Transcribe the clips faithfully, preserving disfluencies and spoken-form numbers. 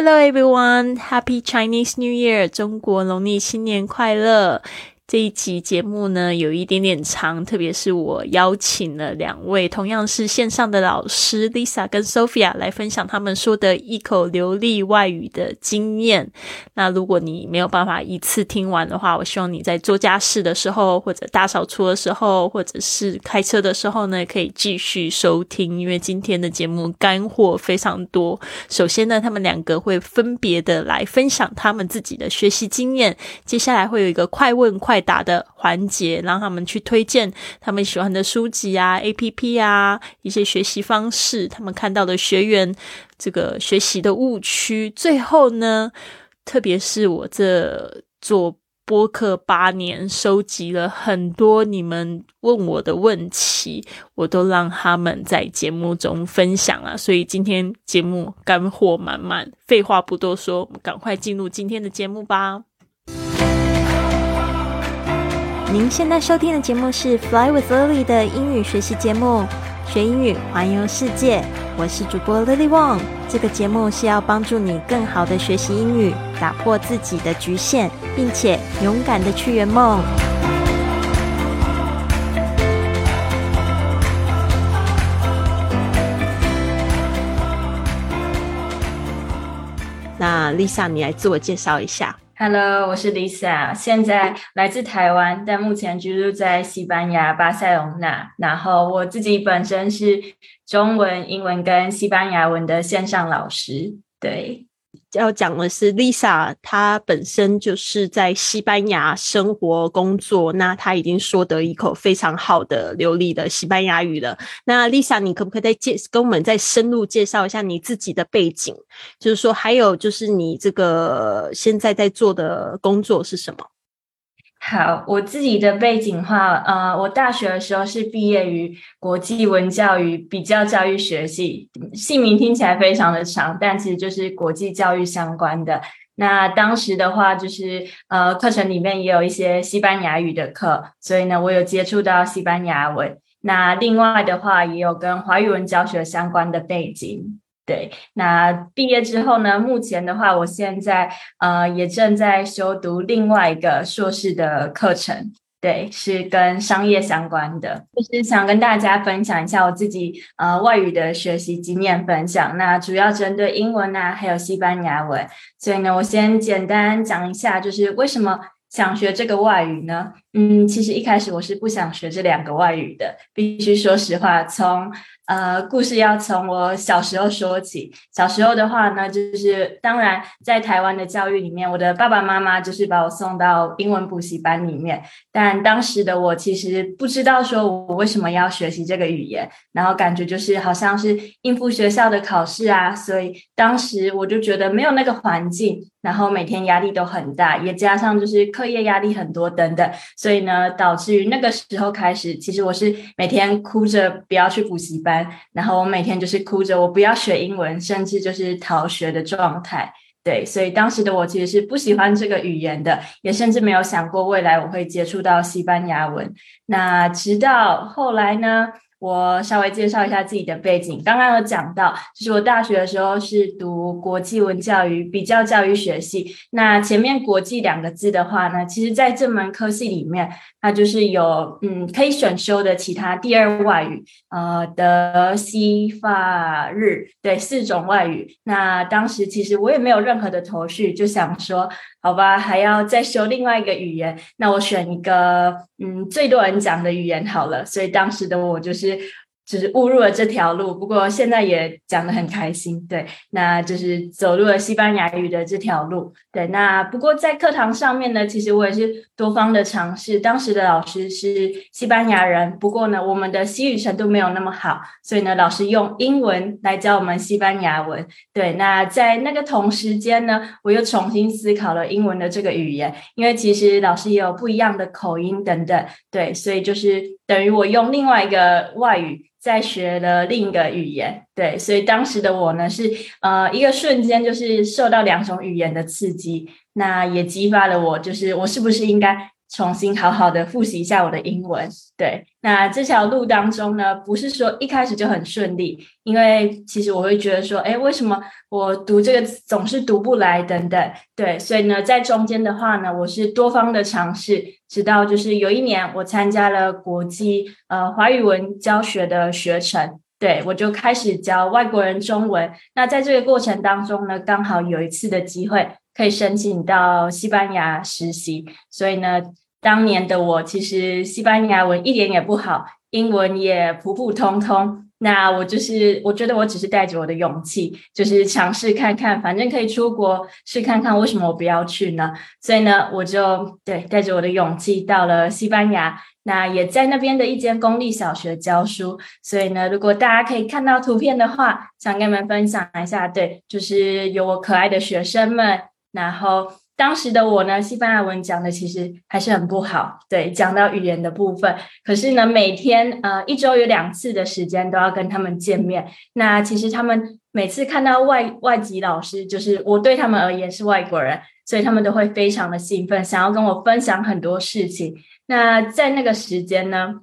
Hello everyone, Happy Chinese New Year! 中国农历新年快乐！这一集节目呢有一点点长，特别是我邀请了两位同样是线上的老师 Lisa 跟 Sophia 来分享他们说的一口流利外语的经验。那如果你没有办法一次听完的话，我希望你在做家事的时候，或者大扫除的时候，或者是开车的时候呢，可以继续收听，因为今天的节目干货非常多。首先呢，他们两个会分别的来分享他们自己的学习经验，接下来会有一个快问快答的环节，让他们去推荐他们喜欢的书籍啊、A P P 啊、一些学习方式，他们看到的学员这个学习的误区。最后呢，特别是我这做播客八年，收集了很多你们问我的问题，我都让他们在节目中分享啊，所以今天节目干货满满。废话不多说，我们赶快进入今天的节目吧。您现在收听的节目是 Fly with Lily 的英语学习节目，学英语环游世界。我是主播 Lily Wong。这个节目是要帮助你更好的学习英语，打破自己的局限，并且勇敢的去圆梦。那 Lisa， 你来自我介绍一下。Hello， 我是 Lisa， 现在来自台湾，但目前居住在西班牙巴塞隆纳。然后我自己本身是中文、英文跟西班牙文的线上老师。对，要讲的是 Lisa， 她本身就是在西班牙生活工作，那她已经说得一口非常好的流利的西班牙语了。那 Lisa， 你可不可以再介跟我们再深入介绍一下你自己的背景？就是说，还有就是你这个现在在做的工作是什么？好，我自己的背景话，呃，我大学的时候是毕业于国际文教与比较教育学系，系名听起来非常的长，但其实就是国际教育相关的。那当时的话就是呃，课程里面也有一些西班牙语的课，所以呢，我有接触到西班牙文。那另外的话，也有跟华语文教学相关的背景。对，那毕业之后呢，目前的话我现在呃也正在修读另外一个硕士的课程，对，是跟商业相关的。就是想跟大家分享一下我自己呃外语的学习经验分享，那主要针对英文啊还有西班牙文。所以呢，我先简单讲一下就是为什么想学这个外语呢？嗯，其实一开始我是不想学这两个外语的，必须说实话。从呃，故事要从我小时候说起。小时候的话呢，就是当然在台湾的教育里面，我的爸爸妈妈就是把我送到英文补习班里面，但当时的我其实不知道说我为什么要学习这个语言，然后感觉就是好像是应付学校的考试啊，所以当时我就觉得没有那个环境，然后每天压力都很大，也加上就是课业压力很多等等。所以呢，导致于那个时候开始，其实我是每天哭着不要去补习班，然后我每天就是哭着我不要学英文，甚至就是逃学的状态。对，所以当时的我其实是不喜欢这个语言的，也甚至没有想过未来我会接触到西班牙文。那直到后来呢，我稍微介绍一下自己的背景。刚刚有讲到，就是我大学的时候是读国际文教与比较教育学系。那前面国际两个字的话呢，其实在这门科系里面，它就是有嗯可以选修的其他第二外语，呃德西法日，对，四种外语。那当时其实我也没有任何的头绪，就想说好吧，还要再修另外一个语言，那我选一个嗯最多人讲的语言好了。所以当时的我就是就是误入了这条路，不过现在也讲得很开心。对，那就是走入了西班牙语的这条路。对，那不过在课堂上面呢，其实我也是多方的尝试。当时的老师是西班牙人，不过呢我们的西语程度没有那么好，所以呢老师用英文来教我们西班牙文。对，那在那个同时间呢，我又重新思考了英文的这个语言，因为其实老师也有不一样的口音等等。对，所以就是等于我用另外一个外语在学了另一个语言。对，所以当时的我呢是呃一个瞬间就是受到两种语言的刺激，那也激发了我，就是我是不是应该重新好好的复习一下我的英文。对，那这条路当中呢，不是说一开始就很顺利，因为其实我会觉得说，哎，为什么我读这个总是读不来等等。对，所以呢，在中间的话呢，我是多方的尝试，直到就是有一年我参加了国际呃华语文教学的学程。对，我就开始教外国人中文。那在这个过程当中呢，刚好有一次的机会可以申请到西班牙实习，所以呢，当年的我其实西班牙文一点也不好，英文也普普通通。那我就是我觉得我只是带着我的勇气，就是尝试看看，反正可以出国试看看，为什么我不要去呢？所以呢，我就对带着我的勇气到了西班牙，那也在那边的一间公立小学教书。所以呢，如果大家可以看到图片的话，想跟你们分享一下。对，就是有我可爱的学生们，然后当时的我呢，西班牙文讲的其实还是很不好，对，讲到语言的部分。可是呢，每天呃一周有两次的时间都要跟他们见面。那其实他们每次看到外外籍老师，就是我对他们而言是外国人，所以他们都会非常的兴奋，想要跟我分享很多事情。那在那个时间呢，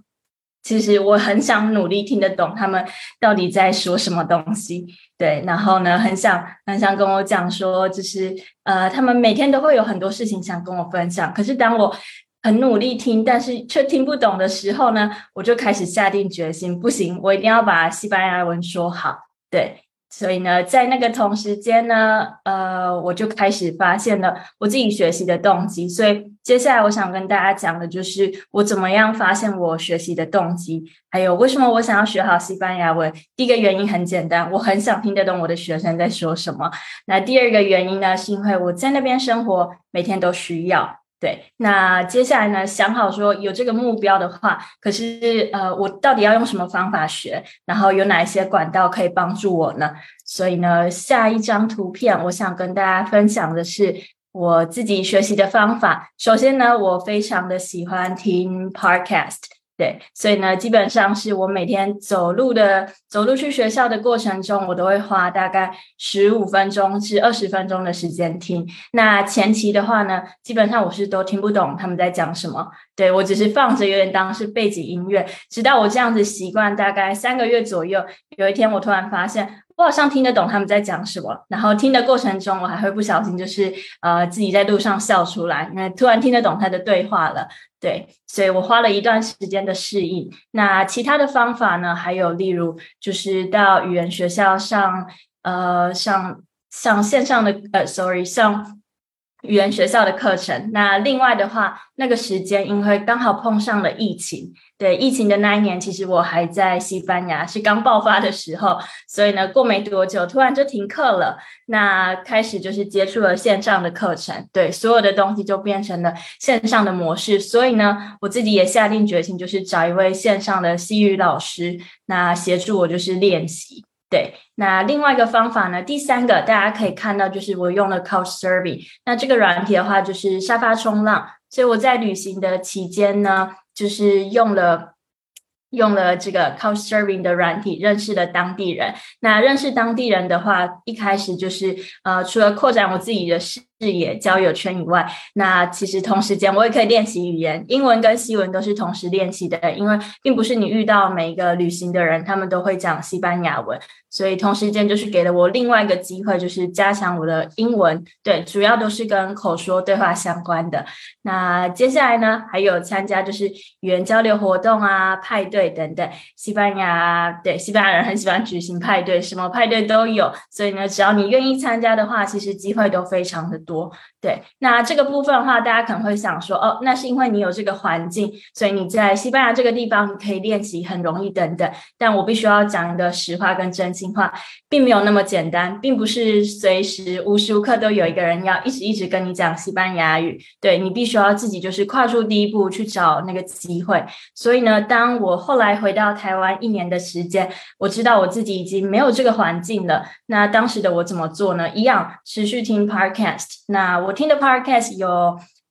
其实我很想努力听得懂他们到底在说什么东西，对，然后呢，很想很想跟我讲说，就是呃，他们每天都会有很多事情想跟我分享。可是当我很努力听，但是却听不懂的时候呢，我就开始下定决心，不行，我一定要把西班牙文说好，对。所以呢，在那个同时间呢，呃，我就开始发现了我自己学习的动机。所以接下来我想跟大家讲的就是我怎么样发现我学习的动机，还有为什么我想要学好西班牙文。第一个原因很简单，我很想听得懂我的学生在说什么。那第二个原因呢，是因为我在那边生活，每天都需要。对，那接下来呢，想好说有这个目标的话，可是呃，我到底要用什么方法学，然后有哪一些管道可以帮助我呢？所以呢，下一张图片我想跟大家分享的是我自己学习的方法。首先呢，我非常的喜欢听 podcast， 对，所以呢，基本上是我每天走路的走路去学校的过程中，我都会花大概十五分钟至二十分钟的时间听。那前期的话呢，基本上我是都听不懂他们在讲什么，对，我只是放着有点当是背景音乐。直到我这样子习惯大概三个月左右，有一天我突然发现我好像听得懂他们在讲什么，然后听的过程中我还会不小心就是呃自己在路上笑出来，因为突然听得懂他的对话了，对，所以我花了一段时间的适应。那其他的方法呢，还有例如就是到语言学校上呃上上线上的呃 sorry 上语言学校的课程。那另外的话，那个时间因为刚好碰上了疫情，对，疫情的那一年其实我还在西班牙，是刚爆发的时候，所以呢过没多久突然就停课了。那开始就是接触了线上的课程，对，所有的东西就变成了线上的模式。所以呢，我自己也下定决心，就是找一位线上的西语老师，那协助我就是练习。对，那另外一个方法呢，第三个大家可以看到，就是我用了 Couchsurfing。 那这个软体的话就是沙发冲浪，所以我在旅行的期间呢，就是用了用了这个 Couchsurfing 的软体，认识了当地人。那认识当地人的话，一开始就是呃，除了扩展我自己的视野、交友圈以外，那其实同时间我也可以练习语言，英文跟西文都是同时练习的，因为并不是你遇到每一个旅行的人，他们都会讲西班牙文，所以同时间就是给了我另外一个机会，就是加强我的英文。对，主要都是跟口说对话相关的。那接下来呢，还有参加就是语言交流活动啊、派对等等。西班牙，对，西班牙人很喜欢举行派对，什么派对都有，所以呢，只要你愿意参加的话，其实机会都非常的多。对，那这个部分的话，大家可能会想说，哦，那是因为你有这个环境，所以你在西班牙这个地方你可以练习很容易等等。但我必须要讲的实话跟真心话并没有那么简单，并不是随时无时无刻都有一个人要一直一直跟你讲西班牙语，对，你必须要自己就是跨出第一步去找那个机会。所以呢，当我后来回到台湾一年的时间，我知道我自己已经没有这个环境了。那当时的我怎么做呢？一样持续听 podcast。 那我听的 podcast 有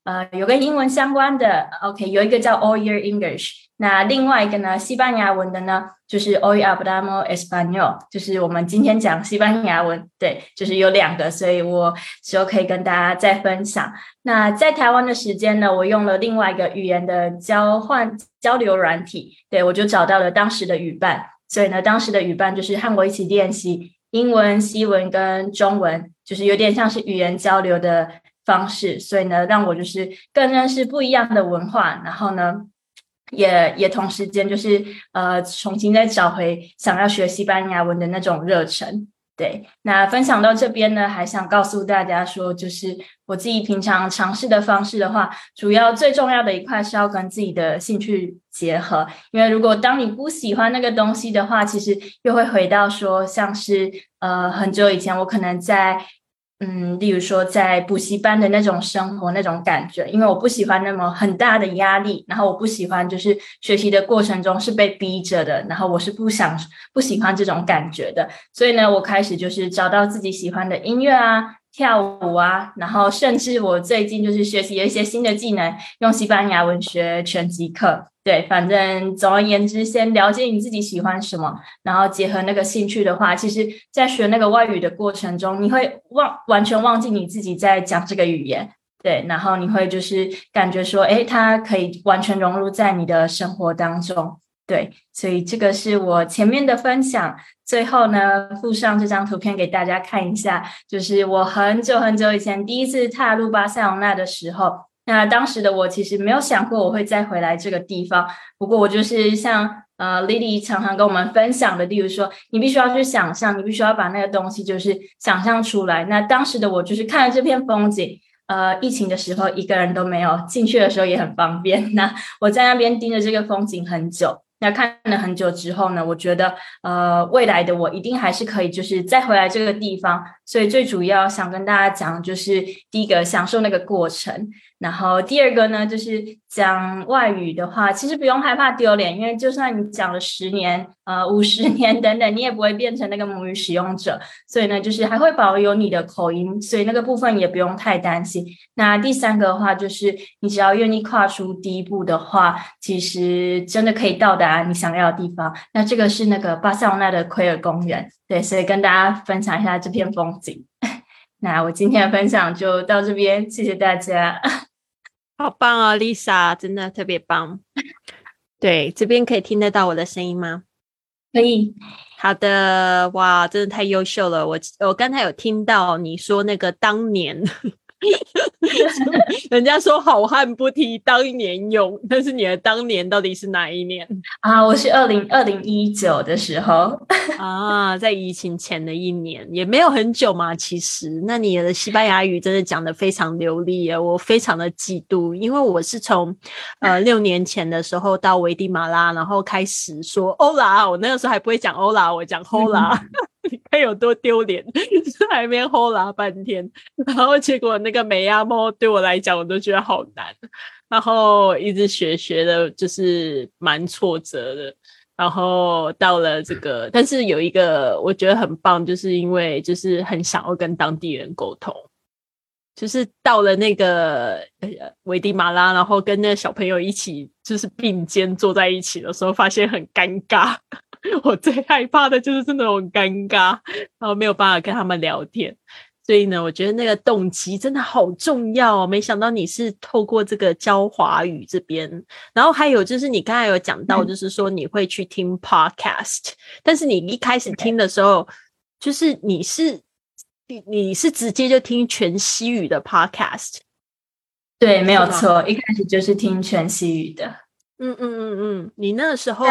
呃，有跟英文相关的 OK， 有一个叫 All Year English，那另外一个呢，西班牙文的呢，就是 Hoy hablamos español， 就是我们今天讲西班牙文，对，就是有两个，所以我之后可以跟大家再分享。那在台湾的时间呢，我用了另外一个语言的交换交流软体，对，我就找到了当时的语伴，所以呢，当时的语伴就是和我一起练习英文、西文跟中文，就是有点像是语言交流的方式，所以呢，让我就是更认识不一样的文化，然后呢也也同时间就是呃重新再找回想要学西班牙文的那种热忱。对，那分享到这边呢，还想告诉大家说，就是我自己平常尝试的方式的话，主要最重要的一块是要跟自己的兴趣结合，因为如果当你不喜欢那个东西的话，其实又会回到说像是呃很久以前我可能在嗯，例如说在补习班的那种生活那种感觉，因为我不喜欢那么很大的压力，然后我不喜欢就是学习的过程中是被逼着的，然后我是不想不喜欢这种感觉的，所以呢我开始就是找到自己喜欢的音乐啊、跳舞啊，然后甚至我最近就是学习了一些新的技能，用西班牙文学拳击课。对，反正总而言之，先了解你自己喜欢什么，然后结合那个兴趣的话，其实在学那个外语的过程中，你会忘完全忘记你自己在讲这个语言，对，然后你会就是感觉说，诶，它可以完全融入在你的生活当中，对，所以这个是我前面的分享。最后呢，附上这张图片给大家看一下，就是我很久很久以前第一次踏入巴塞隆纳的时候，那当时的我其实没有想过我会再回来这个地方，不过我就是像呃 Lily 常常跟我们分享的，例如说你必须要去想象，你必须要把那个东西就是想象出来。那当时的我就是看了这片风景，呃，疫情的时候一个人都没有，进去的时候也很方便，那我在那边盯着这个风景很久，那看了很久之后呢，我觉得呃，未来的我一定还是可以就是再回来这个地方，所以最主要想跟大家讲就是第一个享受那个过程，然后第二个呢就是讲外语的话，其实不用害怕丢脸，因为就算你讲了十年呃五十年等等，你也不会变成那个母语使用者，所以呢就是还会保有你的口音，所以那个部分也不用太担心。那第三个的话就是你只要愿意跨出第一步的话，其实真的可以到达你想要的地方，那这个是那个巴塞隆纳的奎尔公园，对，所以跟大家分享一下这片风景。那我今天的分享就到这边，谢谢大家。好棒哦 Lisa， 真的特别棒。对，这边可以听得到我的声音吗？可以。好的，哇，真的太优秀了。我我刚才有听到你说那个当年人家说好汉不提当年勇，但是你的当年到底是哪一年啊？我是二零一九的时候啊，在疫情前的一年，也没有很久嘛其实。那你的西班牙语真的讲得非常流利耶，我非常的嫉妒，因为我是从呃六年前的时候到危地马拉，然后开始说 Hola， 我那个时候还不会讲 Hola， 我讲 Hola 你看有多丢脸，还没 Hola 半天，然后结果那个美亚猫对我来讲我都觉得好难，然后一直学学的就是蛮挫折的，然后到了这个，但是有一个我觉得很棒，就是因为就是很想要跟当地人沟通，就是到了那个危地马拉，然后跟那小朋友一起就是并肩坐在一起的时候，发现很尴尬我最害怕的就是那种尴尬，然后没有办法跟他们聊天，所以呢我觉得那个动机真的好重要哦，没想到你是透过这个教华语这边，然后还有就是你刚才有讲到就是说你会去听 podcast、嗯、但是你一开始听的时候就是你是你是直接就听全西语的 podcast。 对，没有错，一开始就是听全西语的。嗯嗯嗯嗯，你那时候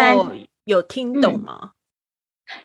有听懂吗？嗯，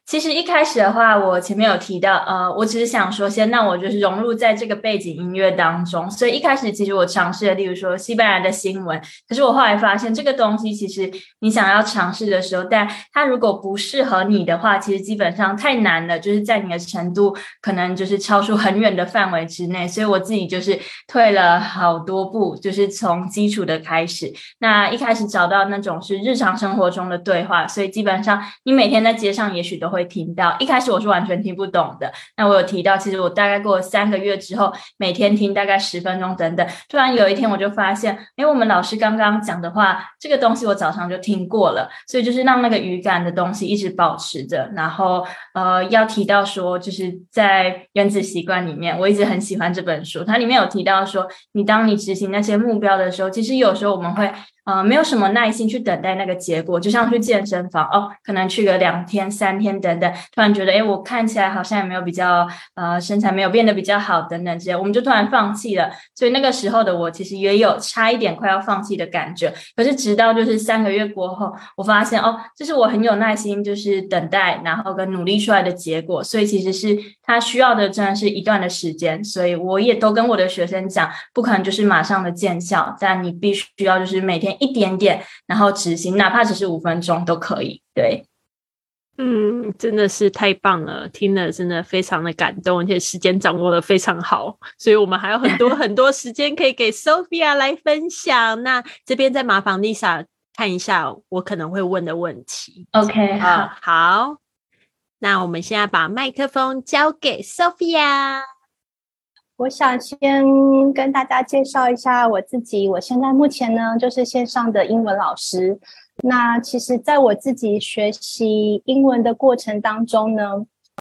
其实一开始的话我前面有提到呃，我只是想说先让我就是融入在这个背景音乐当中，所以一开始其实我尝试了例如说西班牙的新闻，可是我后来发现这个东西其实你想要尝试的时候，但它如果不适合你的话，其实基本上太难了，就是在你的程度可能就是超出很远的范围之内，所以我自己就是退了好多步，就是从基础的开始。那一开始找到那种是日常生活中的对话，所以基本上你每天在街上也许曲都会听到，一开始我是完全听不懂的，那我有提到其实我大概过了三个月之后每天听大概十分钟等等，突然有一天我就发现因为我们老师刚刚讲的话这个东西我早上就听过了，所以就是让那个语感的东西一直保持着。然后呃，要提到说就是在原子习惯里面我一直很喜欢这本书，它里面有提到说你当你执行那些目标的时候，其实有时候我们会呃，没有什么耐心去等待那个结果，就像去健身房哦，可能去个两天三天等等，突然觉得诶我看起来好像也没有比较呃身材没有变得比较好等等之类，我们就突然放弃了。所以那个时候的我其实也有差一点快要放弃的感觉，可是直到就是三个月过后我发现哦，这是我很有耐心就是等待然后跟努力出来的结果，所以其实是它需要的真的是一段的时间。所以我也都跟我的学生讲不可能就是马上的见效，但你必须要就是每天一点点然后执行，哪怕只是五分钟都可以。对，嗯，真的是太棒了，听了真的非常的感动，而且时间掌握得非常好，所以我们还有很多很多时间可以给 Sophia 来分享。那这边再麻烦 Lisa 看一下我可能会问的问题。 OK、呃、好, 好，那我们现在把麦克风交给 Sophia。我想先跟大家介绍一下我自己，我现在目前呢就是线上的英文老师。那其实在我自己学习英文的过程当中呢，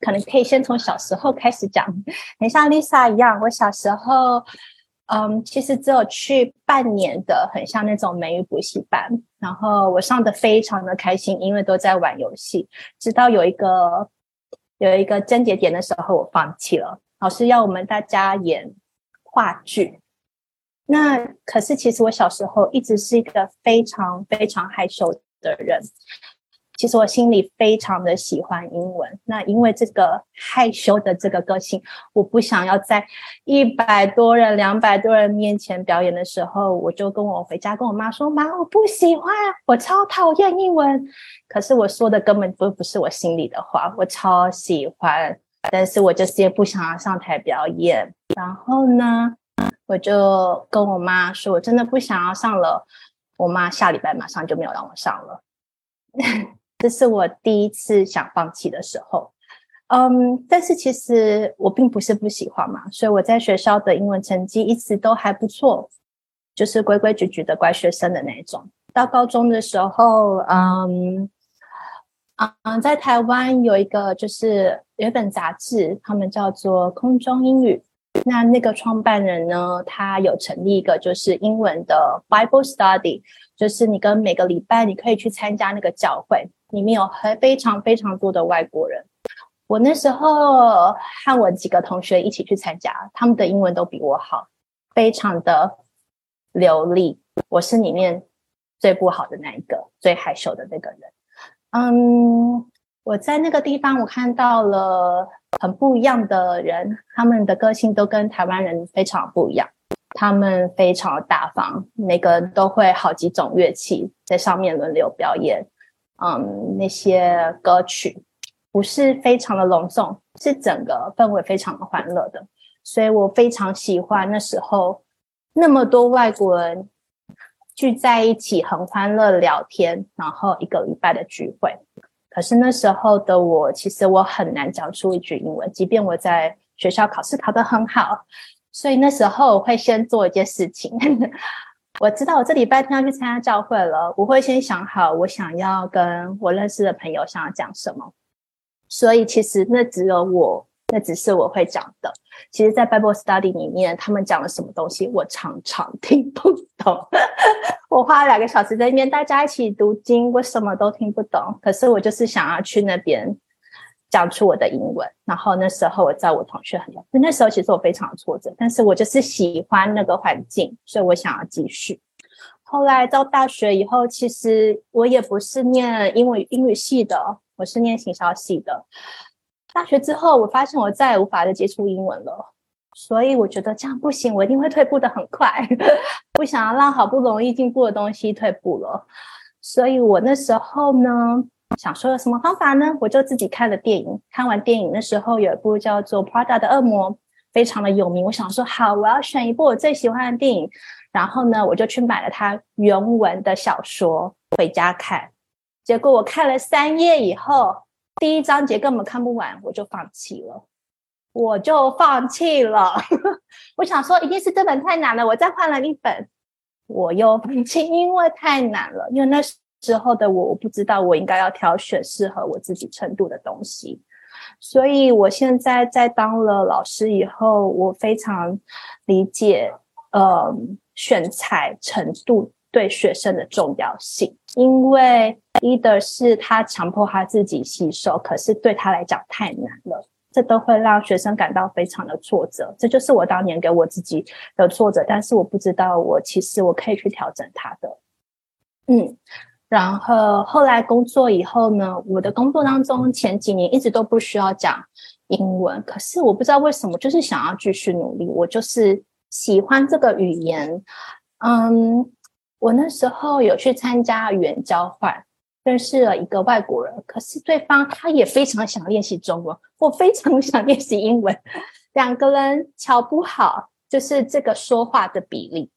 可能可以先从小时候开始讲，很像 Lisa 一样，我小时候嗯，其实只有去半年的很像那种美语补习班，然后我上的非常的开心，因为都在玩游戏，直到有一个有一个症结点的时候我放弃了，老师要我们大家演话剧。那可是其实我小时候一直是一个非常非常害羞的人，其实我心里非常的喜欢英文，那因为这个害羞的这个个性，我不想要在一百多人两百多人面前表演的时候，我就跟我回家跟我妈说，妈我不喜欢，我超讨厌英文。可是我说的根本不是我心里的话，我超喜欢，但是我就是也不想要上台表演。然后呢我就跟我妈说我真的不想要上了，我妈下礼拜马上就没有让我上了这是我第一次想放弃的时候。嗯，但是其实我并不是不喜欢嘛，所以我在学校的英文成绩一直都还不错，就是规规矩矩的乖学生的那种。到高中的时候嗯嗯，在台湾有一个就是有一本杂志，他们叫做空中英语，那那个创办人呢他有成立一个就是英文的 Bible Study， 就是你跟每个礼拜你可以去参加那个教会，里面有非常非常多的外国人。我那时候和我几个同学一起去参加，他们的英文都比我好，非常的流利，我是里面最不好的那一个，最害羞的那个人。嗯，我在那个地方我看到了很不一样的人，他们的个性都跟台湾人非常不一样，他们非常大方，每个人都会好几种乐器在上面轮流表演。嗯，那些歌曲不是非常的隆重，是整个氛围非常的欢乐的，所以我非常喜欢那时候那么多外国人聚在一起很欢乐聊天，然后一个礼拜的聚会。可是那时候的我其实我很难讲出一句英文，即便我在学校考试考得很好。所以那时候我会先做一件事情我知道我这礼拜天要去参加教会了，我会先想好我想要跟我认识的朋友想要讲什么，所以其实那只有我那只是我会讲的。其实在 Bible Study 里面他们讲了什么东西我常常听不懂我花了两个小时在那边大家一起读经，我什么都听不懂，可是我就是想要去那边讲出我的英文。然后那时候我知道我同学很，那时候其实我非常挫折，但是我就是喜欢那个环境，所以我想要继续。后来到大学以后，其实我也不是念英语英语系的，我是念行销系的。大学之后我发现我再也无法再接触英文了，所以我觉得这样不行，我一定会退步的很快不想要让好不容易进步的东西退步了。所以我那时候呢想说有什么方法呢，我就自己看了电影。看完电影那时候有一部叫做 Prada 的恶魔，非常的有名，我想说好，我要选一部我最喜欢的电影，然后呢我就去买了它原文的小说回家看。结果我看了三页以后第一章节根本看不完，我就放弃了我就放弃了我想说一定是这本太难了，我再换了一本，我又放弃，因为太难了。因为那时候的我，我不知道我应该要挑选适合我自己程度的东西。所以我现在在当了老师以后，我非常理解呃选材程度对学生的重要性，因为 either 是他强迫他自己吸收，可是对他来讲太难了，这都会让学生感到非常的挫折。这就是我当年给我自己的挫折，但是我不知道我其实我可以去调整它的。嗯，然后后来工作以后呢，我的工作当中前几年一直都不需要讲英文，可是我不知道为什么就是想要继续努力，我就是喜欢这个语言。嗯，我那时候有去参加语言交换，认识了一个外国人，可是对方他也非常想练习中文，我非常想练习英文，两个人瞧不好，就是这个说话的比例。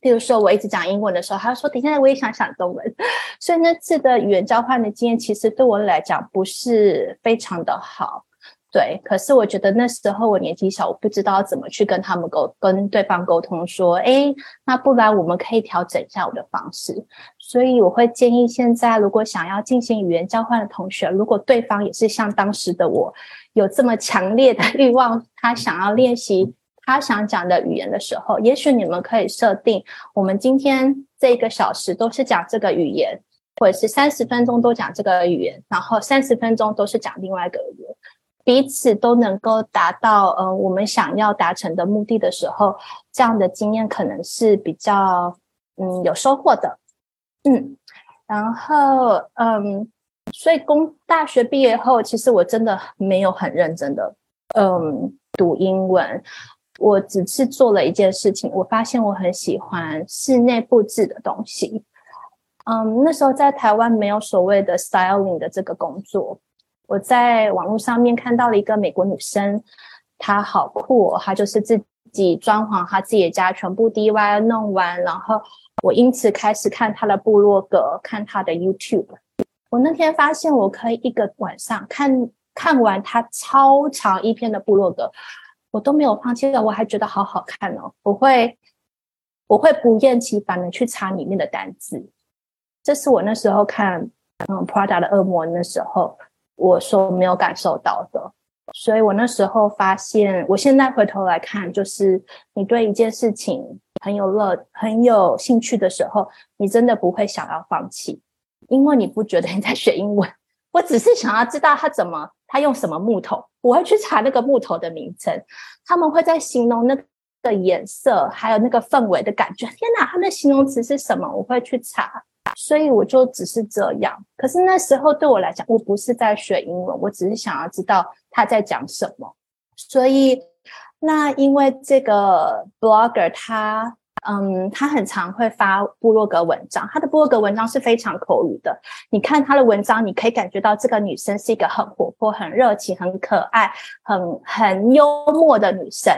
比如说我一直讲英文的时候，他说等一下我也想讲中文，所以那次的语言交换的经验其实对我来讲不是非常的好。对，可是我觉得那时候我年纪小，我不知道怎么去跟他们沟跟对方沟通说，诶，那不然我们可以调整一下我的方式。所以我会建议现在如果想要进行语言交换的同学，如果对方也是像当时的我有这么强烈的欲望，他想要练习他想讲的语言的时候，也许你们可以设定我们今天这个小时都是讲这个语言，或者是三十分钟都讲这个语言，然后三十分钟都是讲另外一个语言，彼此都能够达到呃我们想要达成的目的的时候，这样的经验可能是比较嗯有收获的。嗯，然后嗯，所以工大学毕业后，其实我真的没有很认真的嗯读英文，我只是做了一件事情，我发现我很喜欢室内布置的东西。嗯，那时候在台湾没有所谓的 styling 的这个工作。我在网络上面看到了一个美国女生，她好酷哦，她就是自己装潢她自己的家，全部 D I Y 弄完，然后我因此开始看她的部落格，看她的 YouTube。 我那天发现我可以一个晚上看看完她超长一篇的部落格，我都没有放弃了，我还觉得好好看哦。我会我会不厌其烦的去查里面的单字，这是我那时候看嗯 Prada 的恶魔那时候我说没有感受到的。所以我那时候发现，我现在回头来看，就是你对一件事情很有乐很有兴趣的时候，你真的不会想要放弃，因为你不觉得你在学英文，我只是想要知道他怎么他用什么木头，我会去查那个木头的名称，他们会在形容那个颜色还有那个氛围的感觉，天哪，他们的形容词是什么，我会去查。所以我就只是这样，可是那时候对我来讲，我不是在学英文，我只是想要知道他在讲什么。所以那因为这个 blogger 他嗯，他很常会发部落格文章，他的部落格文章是非常口语的，你看他的文章你可以感觉到这个女生是一个很活泼很热情很可爱很很幽默的女生，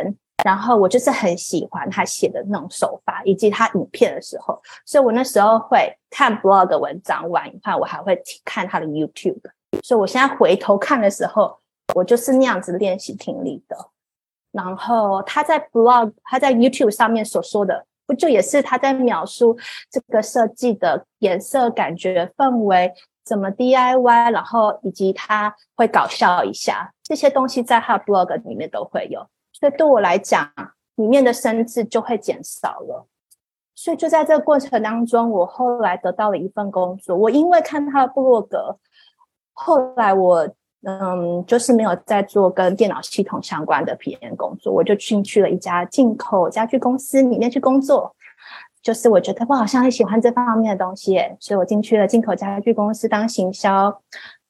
然后我就是很喜欢他写的那种手法以及他影片的时候，所以我那时候会看 blog 的文章完一半，我还会看他的 YouTube。 所以我现在回头看的时候，我就是那样子练习听力的。然后他在 blog 他在 YouTube 上面所说的，不就也是他在描述这个设计的颜色感觉氛围怎么 D I Y， 然后以及他会搞笑一下，这些东西在他的 blog 里面都会有。所以对我来讲，里面的生字就会减少了。所以就在这个过程当中，我后来得到了一份工作，我因为看他的部落格，后来我嗯，就是没有再做跟电脑系统相关的 P M 工作，我就进去了一家进口家具公司里面去工作。就是我觉得我好像很喜欢这方面的东西耶，所以我进去了进口家具公司当行销。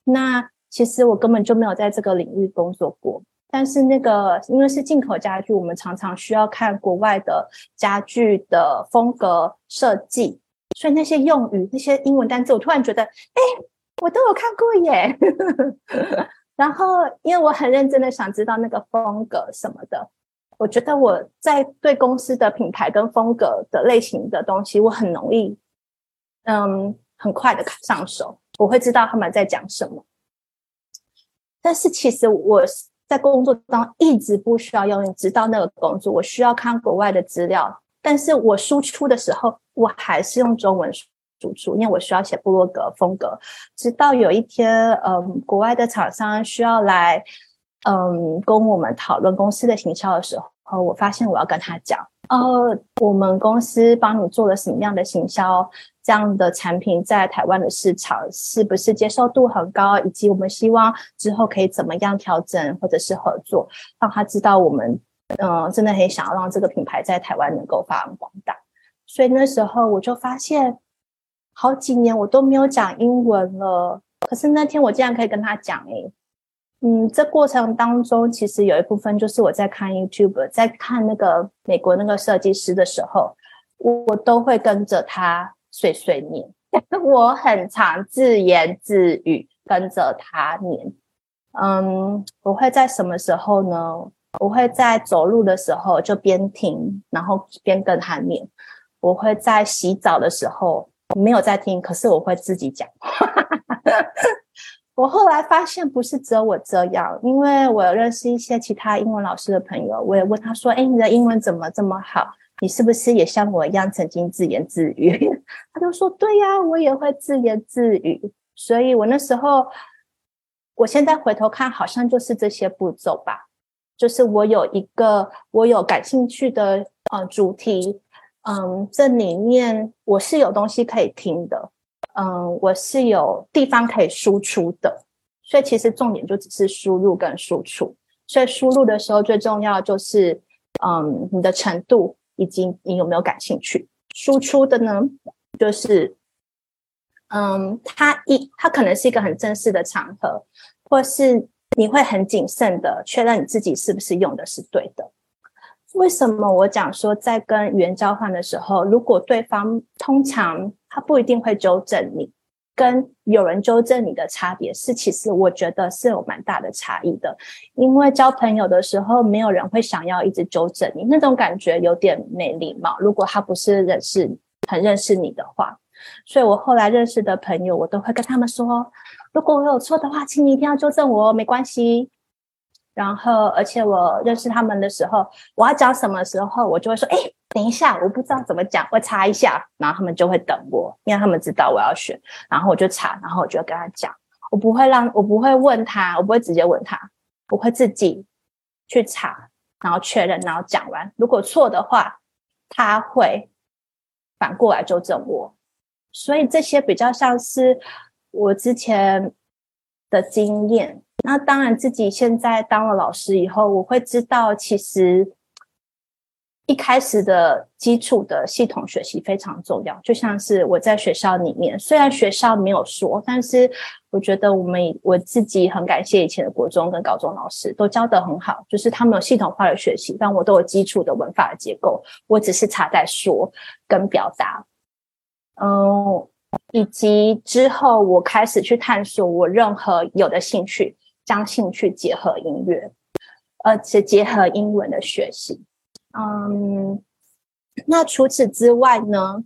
那其实我根本就没有在这个领域工作过，但是那个因为是进口家具，我们常常需要看国外的家具的风格设计，所以那些用语那些英文单字我突然觉得哎，我都有看过耶然后因为我很认真的想知道那个风格什么的，我觉得我在对公司的品牌跟风格的类型的东西我很容易嗯，很快的上手，我会知道他们在讲什么。但是其实我在工作中一直不需要用，直到那个工作我需要看国外的资料，但是我输出的时候我还是用中文输出，因为我需要写部落格风格。直到有一天、嗯、国外的厂商需要来、嗯、跟我们讨论公司的行销的时候，我发现我要跟他讲哦，我们公司帮你做了什么样的行销，这样的产品在台湾的市场是不是接受度很高，以及我们希望之后可以怎么样调整或者是合作，让他知道我们、呃、真的很想要让这个品牌在台湾能够发扬光大。所以那时候我就发现好几年我都没有讲英文了，可是那天我竟然可以跟他讲耶。嗯，这过程当中其实有一部分就是我在看 YouTube， 在看那个美国那个设计师的时候，我都会跟着他碎碎念，我很常自言自语跟着他念。嗯，我会在什么时候呢？我会在走路的时候就边听，然后边跟他念。我会在洗澡的时候没有在听，可是我会自己讲。我后来发现不是只有我这样，因为我认识一些其他英文老师的朋友，我也问他说：“哎，你的英文怎么这么好？”你是不是也像我一样曾经自言自语？他就说对呀、啊、我也会自言自语。所以我那时候，我现在回头看好像就是这些步骤吧，就是我有一个我有感兴趣的、呃、主题，嗯，这里面我是有东西可以听的，嗯，我是有地方可以输出的，所以其实重点就只是输入跟输出。所以输入的时候最重要就是嗯，你的程度以及你有没有感兴趣。输出的呢，就是嗯，它一它可能是一个很正式的场合，或是你会很谨慎的确认你自己是不是用的是对的。为什么我讲说在跟语言交换的时候，如果对方通常他不一定会纠正你，跟有人纠正你的差别是，其实我觉得是有蛮大的差异的。因为交朋友的时候没有人会想要一直纠正你，那种感觉有点没礼貌，如果他不是认识很认识你的话。所以我后来认识的朋友，我都会跟他们说，如果我有错的话请你一定要纠正我，没关系。然后而且我认识他们的时候，我要讲什么时候我就会说，哎，等一下我不知道怎么讲，我查一下，然后他们就会等我，因为他们知道我要学，然后我就查，然后我就跟他讲。我不会让我不会问他，我不会直接问他，我会自己去查，然后确认，然后讲完，如果错的话他会反过来纠正我。所以这些比较像是我之前的经验。那当然自己现在当了老师以后，我会知道其实一开始的基础的系统学习非常重要。就像是我在学校里面，虽然学校没有说，但是我觉得我们我自己很感谢以前的国中跟高中老师都教得很好，就是他们有系统化的学习，但我都有基础的文法的结构，我只是差在说跟表达。嗯，以及之后我开始去探索我任何有的兴趣，将兴趣结合音乐，而且结合英文的学习。嗯，那除此之外呢，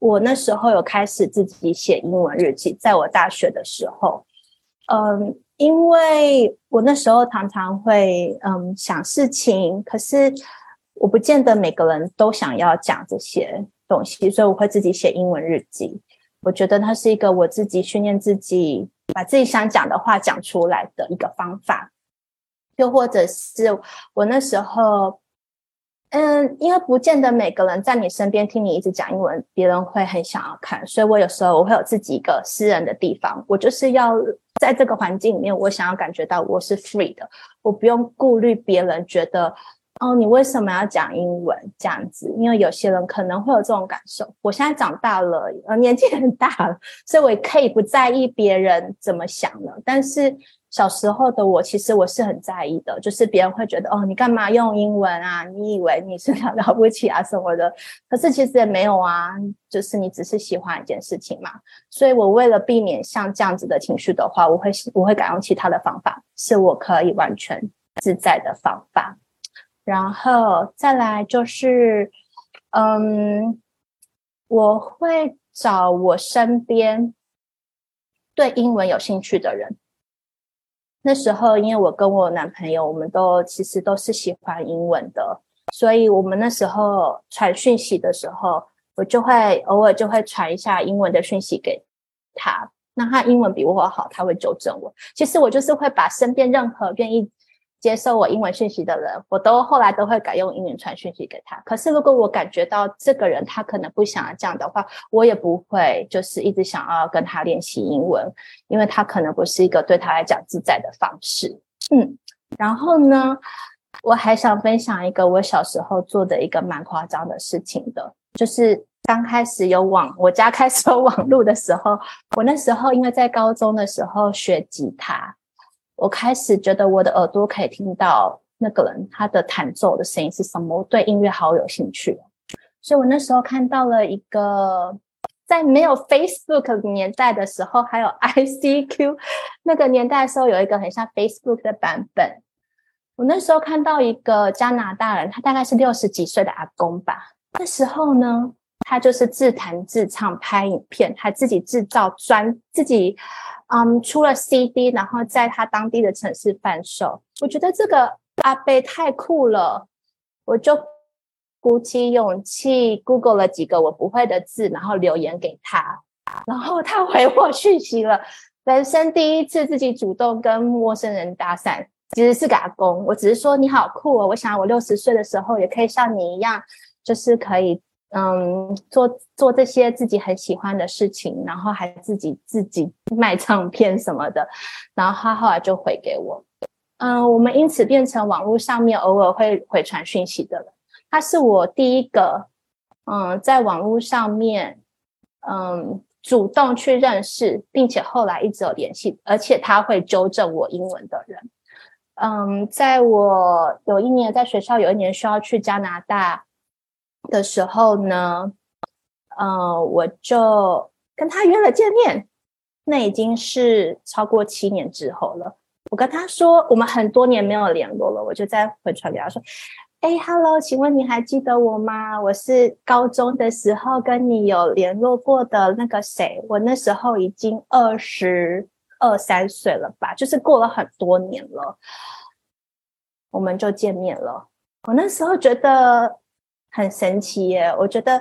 我那时候有开始自己写英文日记，在我大学的时候。嗯，因为我那时候常常会嗯想事情，可是我不见得每个人都想要讲这些东西，所以我会自己写英文日记。我觉得它是一个我自己训练自己把自己想讲的话讲出来的一个方法。又或者是我那时候嗯，因为不见得每个人在你身边听你一直讲英文，别人会很想要看，所以我有时候我会有自己一个私人的地方，我就是要在这个环境里面，我想要感觉到我是 free 的，我不用顾虑别人觉得哦，你为什么要讲英文这样子？因为有些人可能会有这种感受。我现在长大了，呃，年纪很大了，所以我也可以不在意别人怎么想了。但是小时候的我，其实我是很在意的，就是别人会觉得哦，你干嘛用英文啊？你以为你是了了不起啊什么的？可是其实也没有啊，就是你只是喜欢一件事情嘛。所以我为了避免像这样子的情绪的话，我会我会改用其他的方法，是我可以完全自在的方法。然后再来就是嗯，我会找我身边对英文有兴趣的人，那时候因为我跟我男朋友我们都其实都是喜欢英文的，所以我们那时候传讯息的时候，我就会偶尔就会传一下英文的讯息给他，那他英文比我好，他会纠正我。其实我就是会把身边任何愿意接受我英文讯息的人，我都后来都会改用英文传讯息给他。可是如果我感觉到这个人他可能不想要这样的话，我也不会就是一直想要跟他练习英文，因为他可能不是一个对他来讲自在的方式。嗯，然后呢，我还想分享一个我小时候做的一个蛮夸张的事情的，就是刚开始有网，我家开始有网路的时候，我那时候因为在高中的时候学吉他，我开始觉得我的耳朵可以听到那个人他的弹奏的声音是什么，我对音乐好有兴趣。所以我那时候看到了一个，在没有 Facebook 年代的时候，还有 I C Q 那个年代的时候，有一个很像 Facebook 的版本。我那时候看到一个加拿大人，他大概是六十几岁的阿公吧，那时候呢他就是自弹自唱拍影片，还自己制造专自己嗯，出了 C D， 然后在他当地的城市贩售。我觉得这个阿伯太酷了，我就鼓起勇气 Google 了几个我不会的字，然后留言给他，然后他回我讯息了。人生第一次自己主动跟陌生人搭讪，其实是个阿公，我只是说你好酷哦，我想我六十岁的时候也可以像你一样，就是可以嗯，做做这些自己很喜欢的事情，然后还自己自己卖唱片什么的。然后他后来就回给我，嗯，我们因此变成网络上面偶尔会回传讯息的人。他是我第一个嗯，在网络上面嗯主动去认识，并且后来一直有联系，而且他会纠正我英文的人。嗯，在我有一年在学校有一年需要去加拿大的时候呢，呃，我就跟他约了见面，那已经是超过七年之后了。我跟他说，我们很多年没有联络了，我就在回传给他说：“哎 ，Hello， 请问你还记得我吗？我是高中的时候跟你有联络过的那个谁，我那时候已经二十二三岁了吧，就是过了很多年了，我们就见面了。我那时候觉得。”很神奇耶，我觉得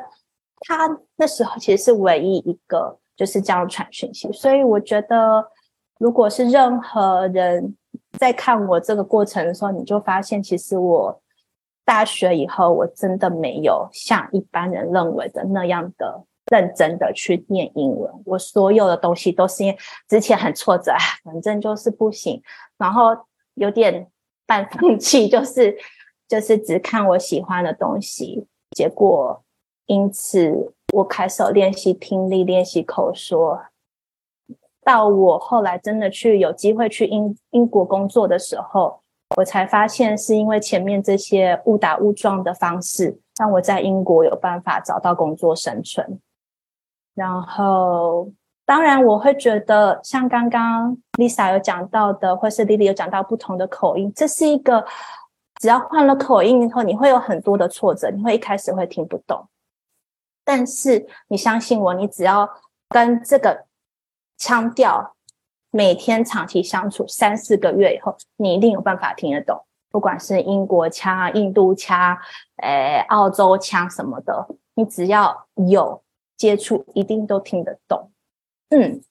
他那时候其实是唯一一个就是这样传讯息，所以我觉得如果是任何人在看我这个过程的时候，你就发现其实我大学以后我真的没有像一般人认为的那样的认真的去念英文，我所有的东西都是因为之前很挫折，反正就是不行，然后有点半放弃，就是就是只看我喜欢的东西，结果因此我开始练习听力，练习口说，到我后来真的去有机会去英英国工作的时候，我才发现是因为前面这些误打误撞的方式让我在英国有办法找到工作生存。然后当然我会觉得像刚刚 Lisa 有讲到的，或是 Lily 有讲到不同的口音，这是一个只要换了口音以后你会有很多的挫折，你会一开始会听不懂，但是你相信我，你只要跟这个腔调每天长期相处三四个月以后，你一定有办法听得懂，不管是英国腔、印度腔、诶、澳洲腔什么的，你只要有接触一定都听得懂。嗯，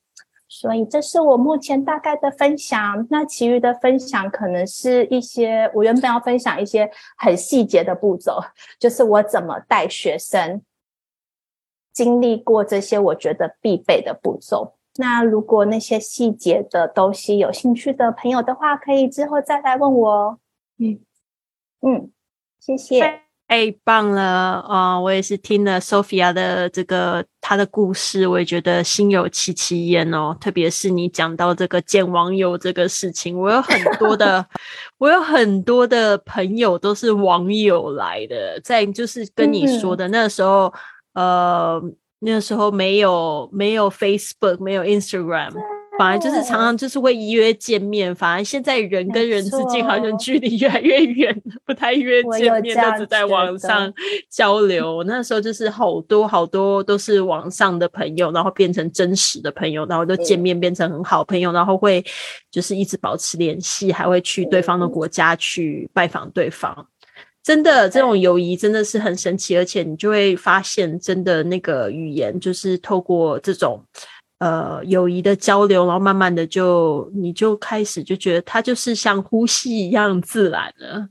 所以这是我目前大概的分享，那其余的分享可能是一些我原本要分享一些很细节的步骤，就是我怎么带学生经历过这些我觉得必备的步骤。那如果那些细节的东西有兴趣的朋友的话，可以之后再来问我哦。嗯嗯，谢谢。哎，棒了啊、呃！我也是听了 Sophia 的这个她的故事，我也觉得心有戚戚焉哦。特别是你讲到这个见网友这个事情，我有很多的，我有很多的朋友都是网友来的。在就是跟你说的、嗯、那时候，呃，那时候没有没有 Facebook， 没有 Instagram。反而就是常常就是会约见面，反而现在人跟人之间好像距离越来越远，不太约见面，都只在网上交流。那时候就是好多好多都是网上的朋友，然后变成真实的朋友，然后就见面变成很好朋友，然后会就是一直保持联系，还会去对方的国家去拜访对方。真的这种友谊真的是很神奇，而且你就会发现真的那个语言就是透过这种呃友谊的交流，然后慢慢的就你就开始就觉得它就是像呼吸一样自然了，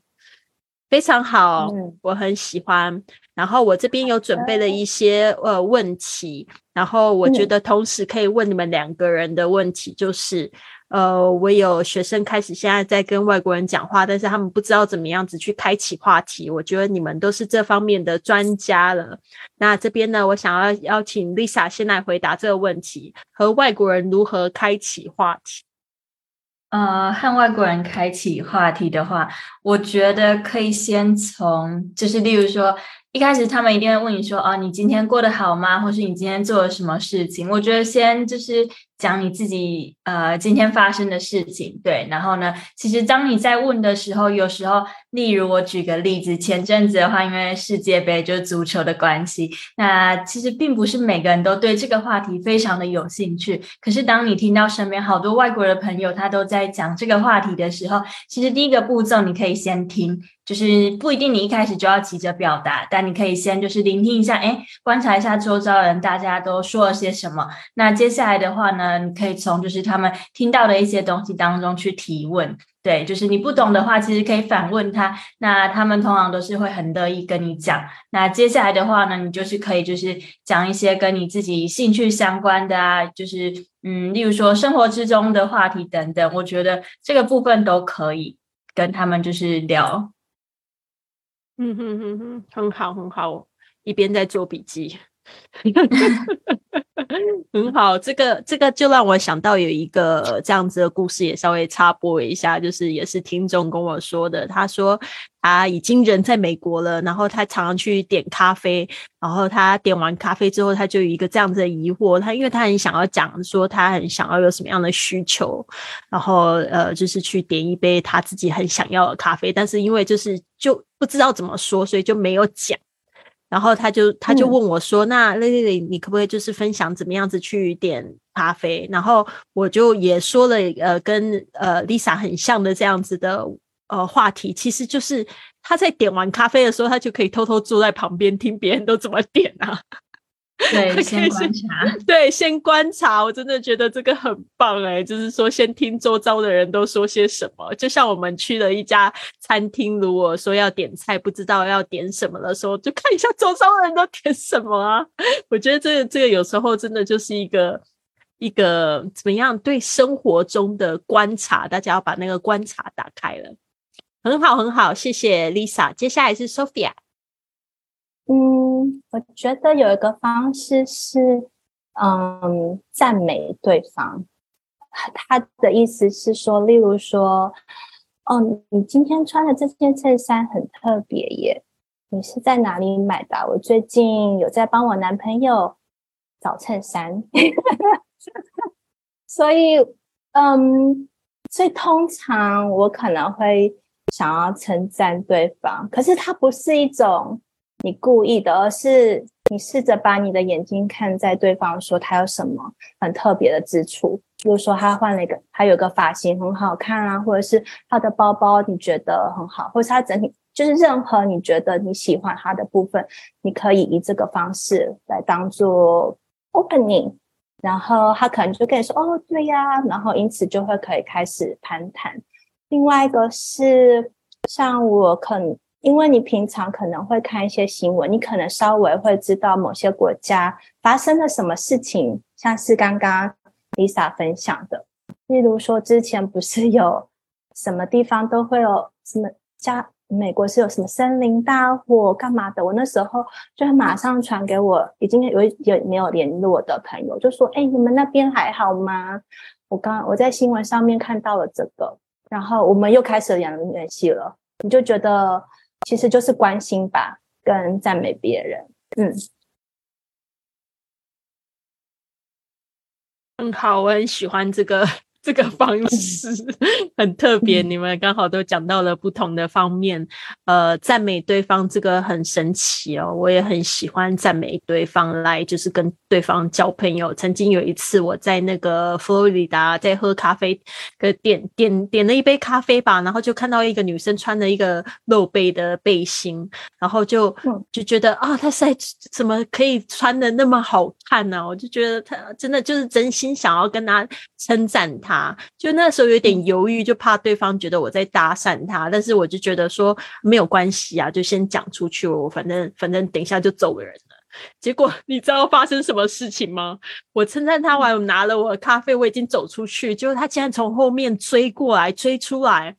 非常好、嗯、我很喜欢。然后我这边有准备了一些呃问题，然后我觉得同时可以问你们两个人的问题，就是呃，我有学生开始现在在跟外国人讲话，但是他们不知道怎么样子去开启话题，我觉得你们都是这方面的专家了。那这边呢，我想要邀请 Lisa 先来回答这个问题，和外国人如何开启话题。呃，和外国人开启话题的话，我觉得可以先从就是例如说一开始他们一定会问你说哦，你今天过得好吗，或是你今天做了什么事情。我觉得先就是讲你自己呃今天发生的事情，对。然后呢，其实当你在问的时候，有时候例如我举个例子，前阵子的话，因为世界杯就是足球的关系，那其实并不是每个人都对这个话题非常的有兴趣，可是当你听到身边好多外国的朋友他都在讲这个话题的时候，其实第一个步骤你可以先听，就是不一定你一开始就要急着表达，但你可以先就是聆听一下，诶，观察一下周遭人大家都说了些什么。那接下来的话呢，你可以从就是他们听到的一些东西当中去提问，对，就是你不懂的话其实可以反问他，那他们通常都是会很乐意跟你讲。那接下来的话呢，你就是可以就是讲一些跟你自己兴趣相关的啊，就是嗯，例如说生活之中的话题等等，我觉得这个部分都可以跟他们就是聊。嗯哼哼哼，很好很好，一边在做笔记很好。这个这个就让我想到有一个这样子的故事，也稍微插播一下，就是也是听众跟我说的，他说他已经人在美国了，然后他常常去点咖啡，然后他点完咖啡之后他就有一个这样子的疑惑，他因为他很想要讲说他很想要有什么样的需求，然后呃就是去点一杯他自己很想要的咖啡，但是因为就是就不知道怎么说，所以就没有讲。然后他就他就问我说、嗯、那丽丽你可不可以就是分享怎么样子去点咖啡，然后我就也说了呃跟呃 Lisa 很像的这样子的呃话题，其实就是他在点完咖啡的时候，他就可以偷偷坐在旁边听别人都怎么点啊。对，先观察。对，先观察，我真的觉得这个很棒哎、欸，就是说先听周遭的人都说些什么。就像我们去了一家餐厅，如果说要点菜，不知道要点什么的时候，就看一下周遭的人都点什么啊。我觉得这个这个有时候真的就是一个一个怎么样对生活中的观察，大家要把那个观察打开了。很好，很好，谢谢 Lisa。接下来是 Sophia。嗯，我觉得有一个方式是嗯，赞美对方。他的意思是说，例如说哦，你今天穿的这件衬衫很特别耶，你是在哪里买的啊？我最近有在帮我男朋友找衬衫所以嗯，所以通常我可能会想要称赞对方，可是它不是一种你故意的，而是你试着把你的眼睛看在对方，说他有什么很特别的之处，比如说他换了一个，他有个发型很好看啊，或者是他的包包你觉得很好，或者是他整体，就是任何你觉得你喜欢他的部分，你可以以这个方式来当做 opening， 然后他可能就跟你说哦对呀、啊，然后因此就会可以开始攀谈。另外一个是像我可能因为你平常可能会看一些新闻，你可能稍微会知道某些国家发生了什么事情，像是刚刚 Lisa 分享的，例如说之前不是有什么地方都会有什么加美国是有什么森林大火干嘛的，我那时候就马上传给我已经有有没有联络的朋友，就说哎、欸，你们那边还好吗，我刚我在新闻上面看到了这个，然后我们又开始联系了。你就觉得其实就是关心吧，跟赞美别人。嗯，很好，我很喜欢这个这个方式很特别，你们刚好都讲到了不同的方面，呃，赞美对方这个很神奇哦，我也很喜欢赞美对方来就是跟对方交朋友。曾经有一次我在那个佛罗里达在喝咖啡，点点点了一杯咖啡吧，然后就看到一个女生穿了一个露背的背心，然后就就觉得啊，她在怎么可以穿的那么好看啊，我就觉得她真的就是真心想要跟她称赞她，就那时候有点犹豫，就怕对方觉得我在搭讪他，但是我就觉得说没有关系啊，就先讲出去，我反正反正等一下就走人了。结果你知道发生什么事情吗？我称赞他完，我拿了我的咖啡，我已经走出去，结果他竟然从后面追过来，追出来，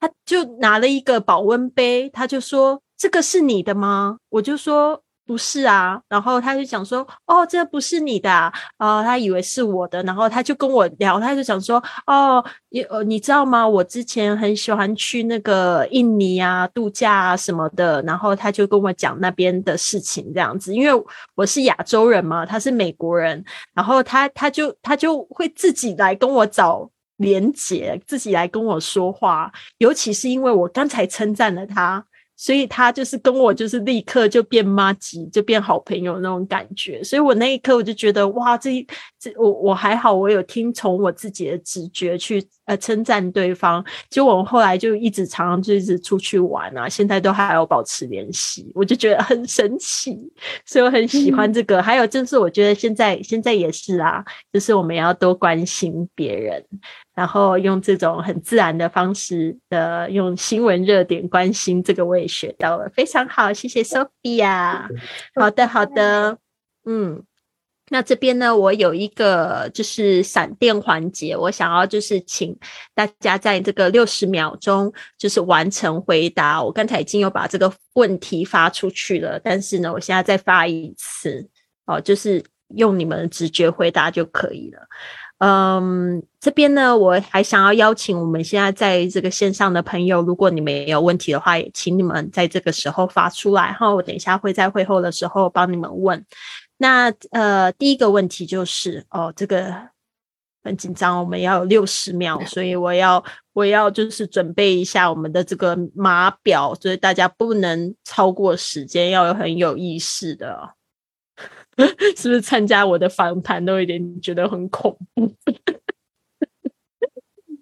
他就拿了一个保温杯，他就说这个是你的吗？我就说不是啊，然后他就讲说哦这不是你的啊、呃、他以为是我的，然后他就跟我聊，他就讲说哦 你,、呃、你知道吗，我之前很喜欢去那个印尼啊度假啊什么的，然后他就跟我讲那边的事情这样子，因为我是亚洲人嘛，他是美国人，然后他他就他就会自己来跟我找连结，自己来跟我说话，尤其是因为我刚才称赞了他，所以他就是跟我就是立刻就变麻吉，就变好朋友那种感觉。所以我那一刻我就觉得哇，这这我我还好，我有听从我自己的直觉去呃称赞对方。结果我后来就一直常常就一直出去玩啊，现在都还有保持联系，我就觉得很神奇，所以我很喜欢这个。嗯、还有就是我觉得现在现在也是啊，就是我们要多关心别人。然后用这种很自然的方式的用新闻热点关心，这个我也学到了，非常好，谢谢 Sophia。 好的好的，嗯，那这边呢我有一个就是闪电环节，我想要就是请大家在这个六十秒钟就是完成回答，我刚才已经有把这个问题发出去了，但是呢我现在再发一次、哦、就是用你们的直觉回答就可以了。嗯，这边呢我还想要邀请我们现在在这个线上的朋友，如果你们也有问题的话，也请你们在这个时候发出来，我等一下会在会后的时候帮你们问。那呃，第一个问题就是哦，这个很紧张，我们要有六十秒，所以我要我要就是准备一下我们的这个码表，所以大家不能超过时间，要有很有意识的、哦是不是参加我的访谈都有点觉得很恐怖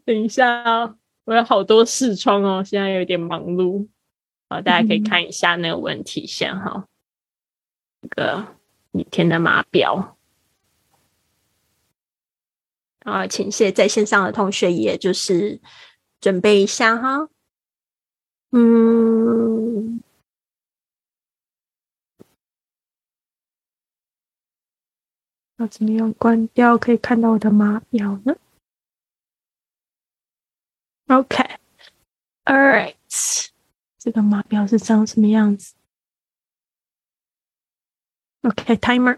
等一下啊，我有好多视窗哦，现在有点忙碌。好，大家可以看一下那个问题先哈、嗯。这个一天的码表啊，请谢在线上的同学也就是准备一下哈。嗯，要怎么样关掉可以看到我的码表呢 ？OK, all right, 这个码表是长什么样子 ？OK, timer.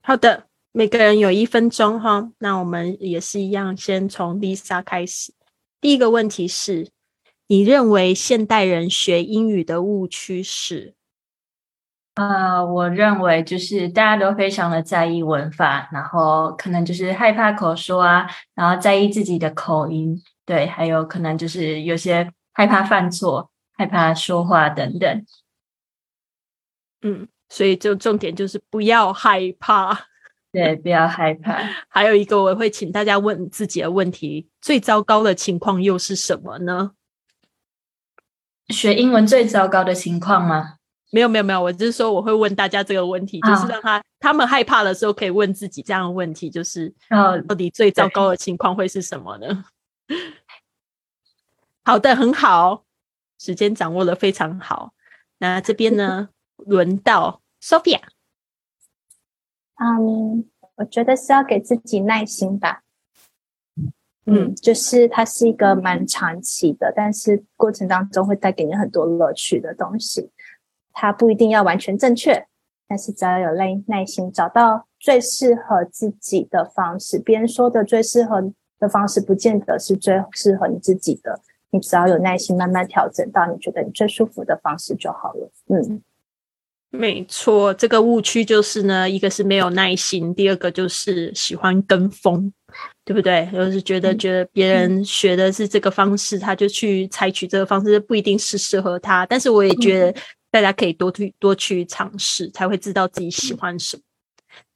好的，每个人有一分钟哈，那我们也是一样，先从 Lisa 开始。第一个问题是，你认为现代人学英语的误区是？呃，我认为就是大家都非常的在意文法，然后可能就是害怕口说啊，然后在意自己的口音，对，还有可能就是有些害怕犯错，害怕说话等等。嗯，所以就重点就是不要害怕。对，不要害怕。还有一个我会请大家问自己的问题，最糟糕的情况又是什么呢？学英文最糟糕的情况吗？没有没有没有，我就是说我会问大家这个问题、oh. 就是让他他们害怕的时候可以问自己这样的问题，就是、oh. 到底最糟糕的情况会是什么呢？好的，很好，时间掌握得非常好。那这边呢轮到 Sophia。 嗯、um, 我觉得是要给自己耐心吧。嗯，就是它是一个蛮长期的，但是过程当中会带给你很多乐趣的东西，它不一定要完全正确，但是只要有耐心找到最适合自己的方式，别人说的最适合的方式不见得是最适合你自己的，你只要有耐心慢慢调整到你觉得你最舒服的方式就好了。嗯，没错，这个误区就是呢，一个是没有耐心，第二个就是喜欢跟风，对不对？就是觉得觉得别人学的是这个方式，他就去采取这个方式，不一定是适合他。但是我也觉得大家可以多去多去尝试，才会知道自己喜欢什么。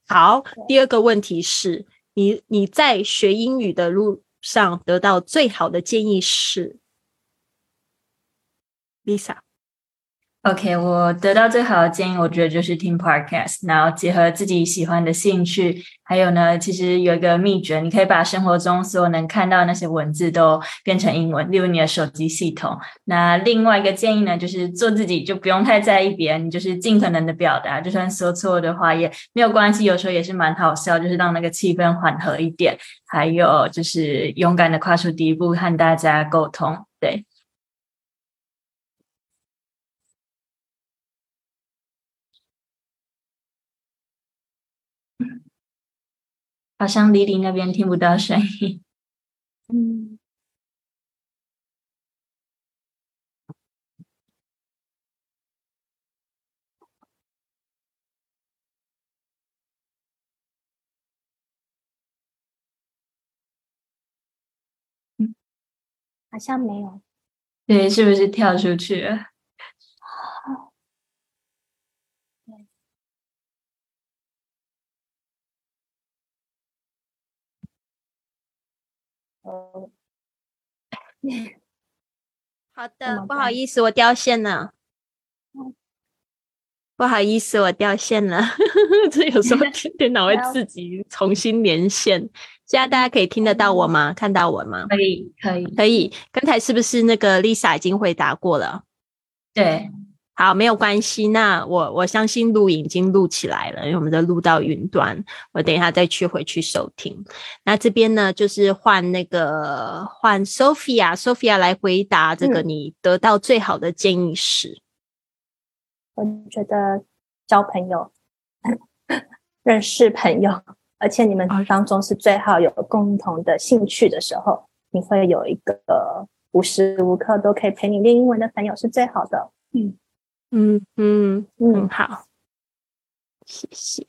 好，第二个问题是，你你在学英语的路上得到最好的建议是 Lisa。OK， 我得到最好的建议我觉得就是听 podcast， 然后结合自己喜欢的兴趣，还有呢其实有一个秘诀，你可以把生活中所有能看到那些文字都变成英文，例如你的手机系统。那另外一个建议呢就是做自己，就不用太在意别人，你就是尽可能的表达，就算说错的话也没有关系，有时候也是蛮好笑，就是让那个气氛缓和一点，还有就是勇敢的跨出第一步和大家沟通。对，好像莉莉那边听不到声音。嗯，好像没有。对，是不是跳出去了？好的，不好意思我掉线了，不好意思我掉线了这有时候电脑会自己重新连线。现在大家可以听得到我吗？看到我吗？可以可以可以。刚才是不是那个 Lisa 已经回答过了？对，好，没有关系。那我我相信录影已经录起来了，因为我们都录到云端，我等一下再去回去收听。那这边呢就是换那个换 Sophia Sophia 来回答这个你得到最好的建议是、嗯、我觉得交朋友认识朋友，而且你们当中是最好有共同的兴趣的时候，你会有一个无时无刻都可以陪你练英文的朋友是最好的。嗯嗯嗯嗯，好，谢谢。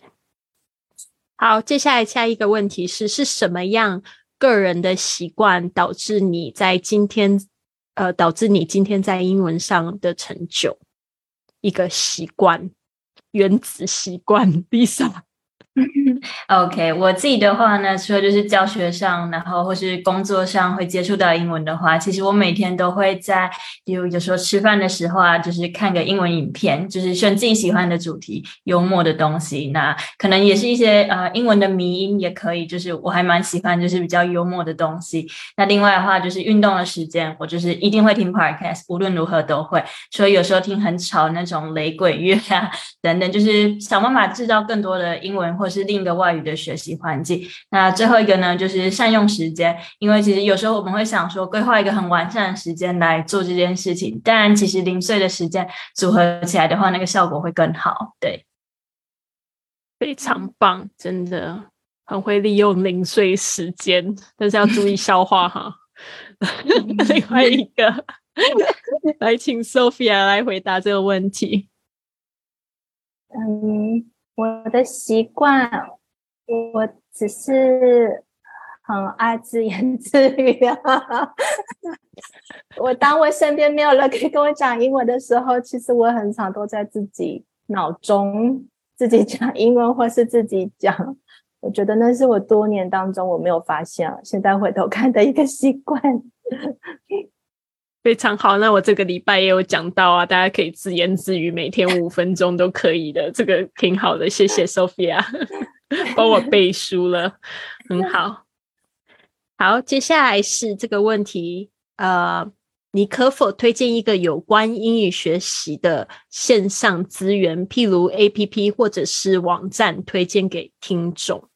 好，接下来下一个问题是，是什么样个人的习惯导致你在今天呃，导致你今天在英文上的成就？一个习惯，原子习惯 Lisa。OK， 我自己的话呢，除了就是教学上，然后或是工作上会接触到英文的话，其实我每天都会在，比如有时候吃饭的时候啊，就是看个英文影片，就是选自己喜欢的主题，幽默的东西，那可能也是一些呃英文的迷因也可以，就是我还蛮喜欢就是比较幽默的东西。那另外的话就是运动的时间，我就是一定会听 podcast， 无论如何都会，所以有时候听很吵那种雷鬼乐啊等等，就是想办法制造更多的英文或是另一个外语的学习环境。那最后一个呢就是善用时间，因为其实有时候我们会想说规划一个很完善的时间来做这件事情，当然其实零碎的时间组合起来的话那个效果会更好。对，非常棒，真的很会利用零碎时间，但是要注意消化哈。另外一个来请 Sophia 来回答这个问题。嗯，我的习惯，我只是很爱自言自语啊。我当我身边没有人可以跟我讲英文的时候，其实我很常都在自己脑中自己讲英文或是自己讲。我觉得那是我多年当中我没有发现，现在回头看的一个习惯。非常好，那我这个礼拜也有讲到啊，大家可以自言自语，每天五分钟都可以的，这个挺好的，谢谢 Sophia 帮我背书了，很好。好，接下来是这个问题，呃，你可否推荐一个有关英语学习的线上资源，譬如 A P P 或者是网站推荐给听众？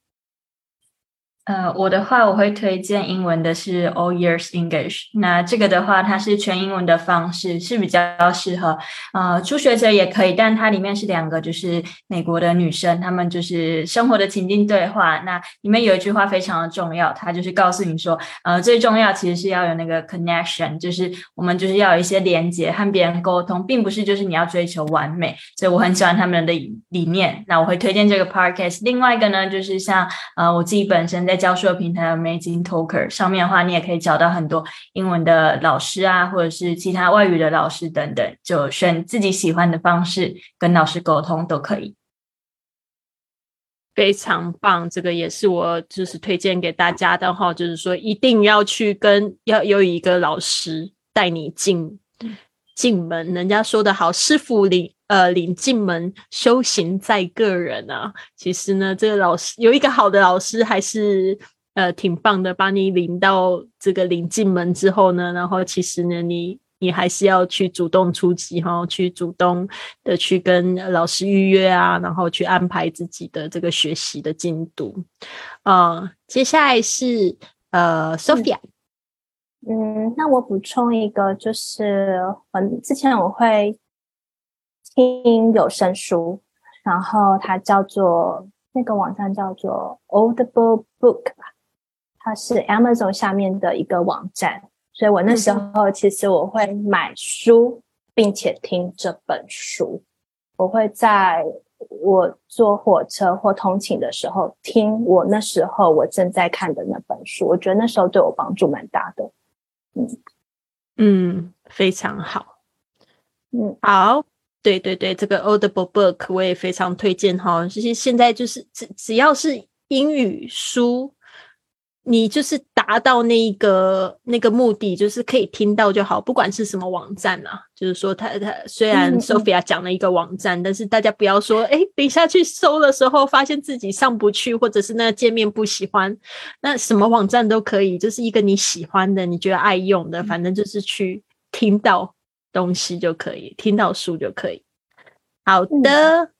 呃，我的话我会推荐英文的是 All Years English， 那这个的话它是全英文的方式，是比较适合呃初学者也可以，但它里面是两个就是美国的女生，她们就是生活的情境对话，那里面有一句话非常的重要，它就是告诉你说呃最重要其实是要有那个 connection， 就是我们就是要有一些连结和别人沟通，并不是就是你要追求完美，所以我很喜欢他们的理念，那我会推荐这个 podcast。 另外一个呢就是像呃我自己本身在在教授平台 Amazing Talker 上面的话，你也可以找到很多英文的老师啊，或者是其他外语的老师等等，就选自己喜欢的方式跟老师沟通都可以。非常棒，这个也是我就是推荐给大家的哈，就是说一定要去跟要有一个老师带你进进门，人家说的好，师傅领呃领进门，修行在个人啊。其实呢，这个老师有一个好的老师还是呃挺棒的，把你领到这个领进门之后呢，然后其实呢你你还是要去主动出击哈，去主动的去跟老师预约啊，然后去安排自己的这个学习的进度。呃接下来是呃 Sophia。嗯，那我补充一个，就是嗯，之前我会听有声书，然后它叫做那个网站叫做 Audible Book 吧，它是 Amazon 下面的一个网站，所以我那时候其实我会买书并且听这本书，我会在我坐火车或通勤的时候听我那时候我正在看的那本书，我觉得那时候对我帮助蛮大的。嗯, 嗯非常好。嗯，好，对对对，这个 Audible Book 我也非常推荐哈。就是现在就是只只要是英语书，你就是达到那个那个目的，就是可以听到就好，不管是什么网站啊。就是说他他虽然 Sophia 讲了一个网站，嗯嗯，但是大家不要说诶等一下去搜的时候发现自己上不去，或者是那个界面不喜欢，那什么网站都可以，就是一个你喜欢的你觉得爱用的，反正就是去听到东西就可以，听到书就可以。好的，嗯，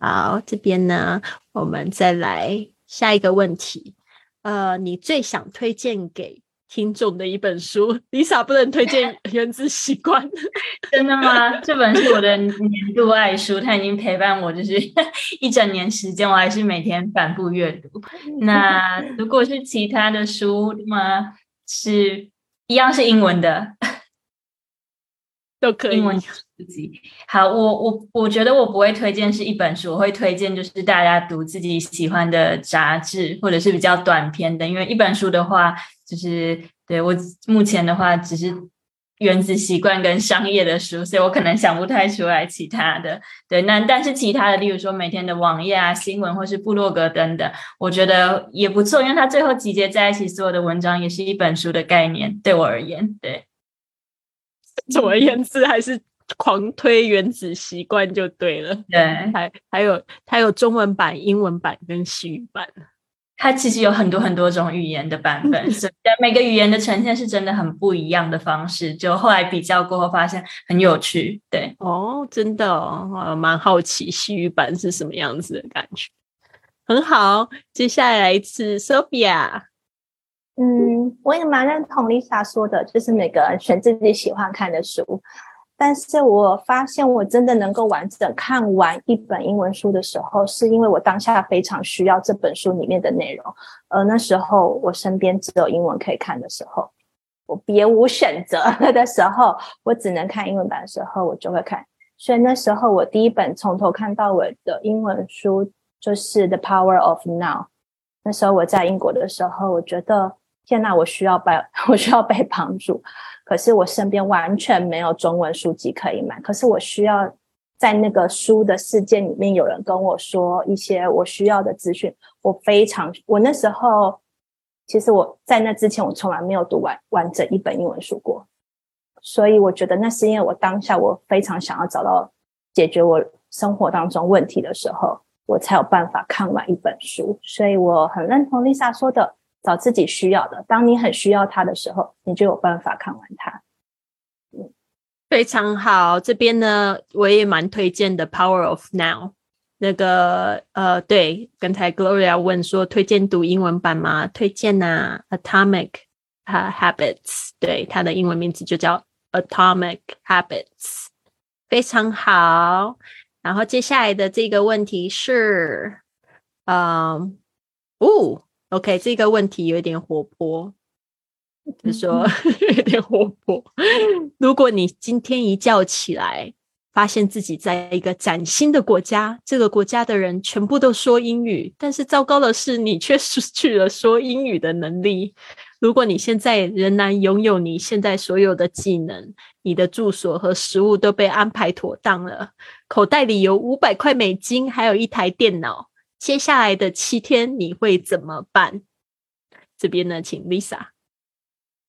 好，这边呢我们再来下一个问题。呃，你最想推荐给听众的一本书？ Lisa 不能推荐原子习惯。真的吗？这本是我的年度爱书，它已经陪伴我就是一整年时间，我还是每天反复阅读。那如果是其他的书吗？是一样是英文的都可以。英文好，我我我觉得我不会推荐是一本书，我会推荐就是大家读自己喜欢的杂志或者是比较短篇的，因为一本书的话就是对我目前的话只是原子习惯跟商业的书，所以我可能想不太出来其他的。对，那但是其他的例如说每天的网页啊、新闻或是部落格等等，我觉得也不错，因为它最后集结在一起所有的文章也是一本书的概念，对我而言。对，总而言之还是狂推原子习惯就对了。对，还还有它有中文版、英文版跟西语版，它其实有很多很多种语言的版本，所以每个语言的呈现是真的很不一样的方式，就后来比较过后发现很有趣。对哦，真的哦，蛮好奇西语版是什么样子的感觉。很好，接下来是 Sophia。嗯，我也蛮认同 Lisa 说的，就是每个人选自己喜欢看的书，但是我发现我真的能够完整看完一本英文书的时候，是因为我当下非常需要这本书里面的内容，而那时候我身边只有英文可以看的时候，我别无选择的时候，我只能看英文版的时候我就会看。所以那时候我第一本从头看到尾的英文书就是 The Power of Now。 那时候我在英国的时候，我觉得天哪，我需要被我需要被帮助，可是我身边完全没有中文书籍可以买，可是我需要在那个书的世界里面有人跟我说一些我需要的资讯。我非常我那时候其实我在那之前我从来没有读完完整一本英文书过，所以我觉得那是因为我当下我非常想要找到解决我生活当中问题的时候，我才有办法看完一本书。所以我很认同 Lisa 说的，找自己需要的，当你很需要它的时候，你就有办法看完它。嗯，非常好。这边呢我也蛮推荐的 Power of Now，那个呃，对，刚才 Gloria 问说推荐读英文版吗？推荐啊 Atomic、uh, Habits， 对，它的英文名字就叫 Atomic Habits， 非常好。然后接下来的这个问题是嗯，哦 OK， 这个问题有点活泼，就是说有点活泼。如果你今天一觉起来发现自己在一个崭新的国家，这个国家的人全部都说英语，但是糟糕的是你却失去了说英语的能力。如果你现在仍然拥有你现在所有的技能，你的住所和食物都被安排妥当了，口袋里有五百块美金，还有一台电脑，接下来的七天你会怎么办？这边呢请 Lisa。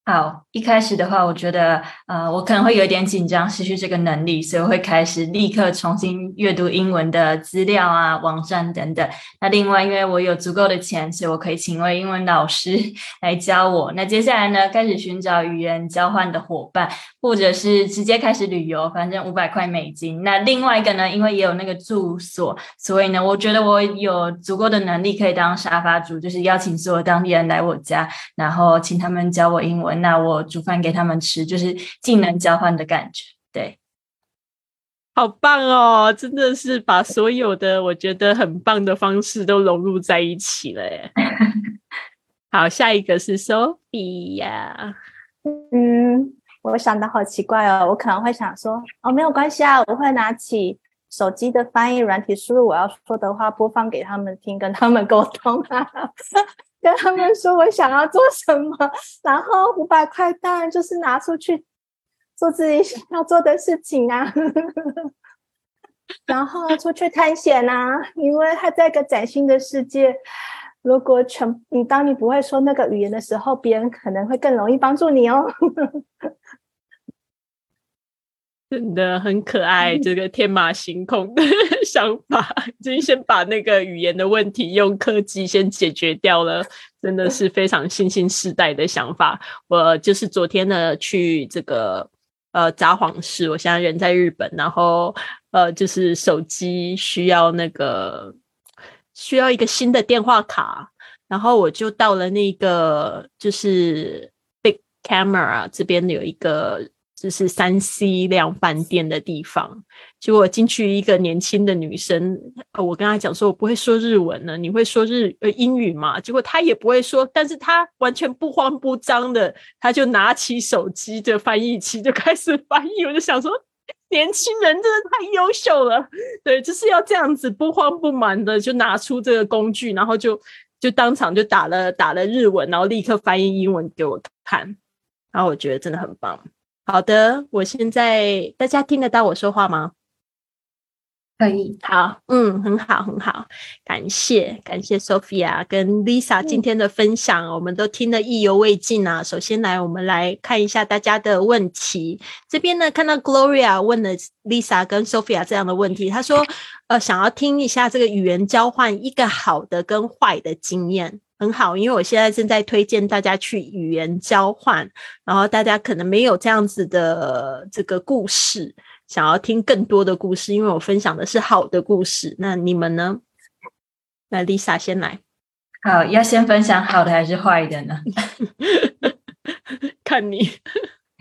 好，一开始的话我觉得呃，我可能会有点紧张，失去这个能力，所以我会开始立刻重新阅读英文的资料啊、网站等等。那另外因为我有足够的钱，所以我可以请位英文老师来教我。那接下来呢，开始寻找语言交换的伙伴，或者是直接开始旅游，反正五百块美金。那另外一个呢，因为也有那个住所，所以呢我觉得我有足够的能力可以当沙发主，就是邀请所有当地人来我家，然后请他们教我英文，那我煮饭给他们吃，就是技能交换的感觉。对，好棒哦，真的是把所有的我觉得很棒的方式都融入在一起了耶。好，下一个是 Sophia。 嗯，我想的好奇怪哦，我可能会想说哦没有关系啊，我会拿起手机的翻译软体，输入我要说的话，播放给他们听，跟他们沟通啊。跟他们说我想要做什么，然后五百块当然就是拿出去做自己要做的事情啊。然后出去探险啊，因为它在一个崭新的世界，如果全你当你不会说那个语言的时候，别人可能会更容易帮助你哦。真的很可爱，这个天马行空的想法，就是先把那个语言的问题用科技先解决掉了，真的是非常新兴世代的想法。我就是昨天呢去这个呃札幌市，我现在人在日本，然后呃就是手机需要那个需要一个新的电话卡，然后我就到了那个就是 Big Camera 这边有一个就是三 C 量贩店的地方，结果进去一个年轻的女生，我跟她讲说我不会说日文呢，你会说日、呃、英语吗？结果她也不会说，但是她完全不慌不张的，她就拿起手机的翻译器就开始翻译。我就想说年轻人真的太优秀了，对，就是要这样子不慌不忙的就拿出这个工具，然后就就当场就打了打了日文，然后立刻翻译英文给我看，然后我觉得真的很棒。好的，我现在大家听得到我说话吗？可以。好，嗯，很好很好，感谢感谢 Sophia 跟 Lisa 今天的分享、嗯、我们都听得意犹未尽啊。首先来我们来看一下大家的问题，这边呢看到 Gloria 问了 Lisa 跟 Sophia 这样的问题，她说呃，想要听一下这个语言交换一个好的跟坏的经验。很好，因为我现在正在推荐大家去语言交换，然后大家可能没有这样子的这个故事，想要听更多的故事，因为我分享的是好的故事。那你们呢？那 Lisa 先来。好，要先分享好的还是坏的呢？看你。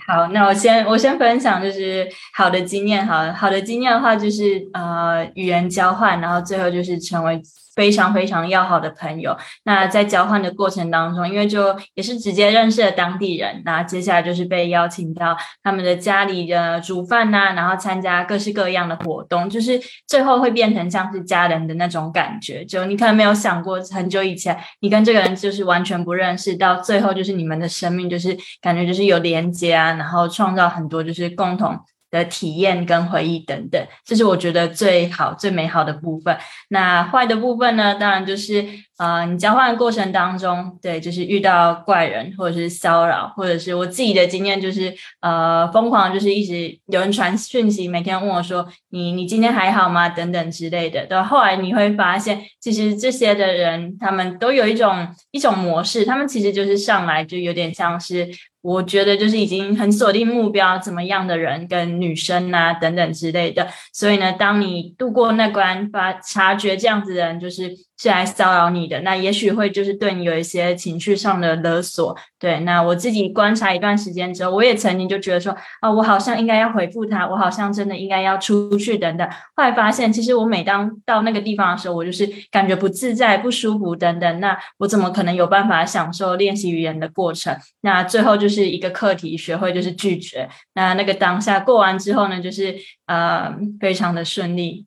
好，那我先我先分享就是好的经验。好好的经验的话就是呃语言交换，然后最后就是成为非常非常要好的朋友。那在交换的过程当中，因为就也是直接认识了当地人，那接下来就是被邀请到他们的家里的煮饭啊，然后参加各式各样的活动，就是最后会变成像是家人的那种感觉。就你可能没有想过，很久以前你跟这个人就是完全不认识，到最后就是你们的生命就是感觉就是有连接啊，然后创造很多就是共同的体验跟回忆等等，这是我觉得最好最美好的部分。那坏的部分呢，当然就是呃，你交换的过程当中，对，就是遇到怪人或者是骚扰，或者是我自己的经验就是呃，疯狂就是一直有人传讯息，每天问我说你你今天还好吗等等之类的。对，后来你会发现其实这些的人他们都有一种一种模式，他们其实就是上来就有点像是我觉得就是已经很锁定目标怎么样的人跟女生啊等等之类的，所以呢当你度过那关，发察觉这样子的人就是是来骚扰你的，那也许会就是对你有一些情绪上的勒索。对，那我自己观察一段时间之后，我也曾经就觉得说啊，我好像应该要回复他，我好像真的应该要出去等等，后来发现其实我每当到那个地方的时候，我就是感觉不自在不舒服等等，那我怎么可能有办法享受练习语言的过程。那最后就是是一个课题，学会就是拒绝，那那个当下过完之后呢就是呃非常的顺利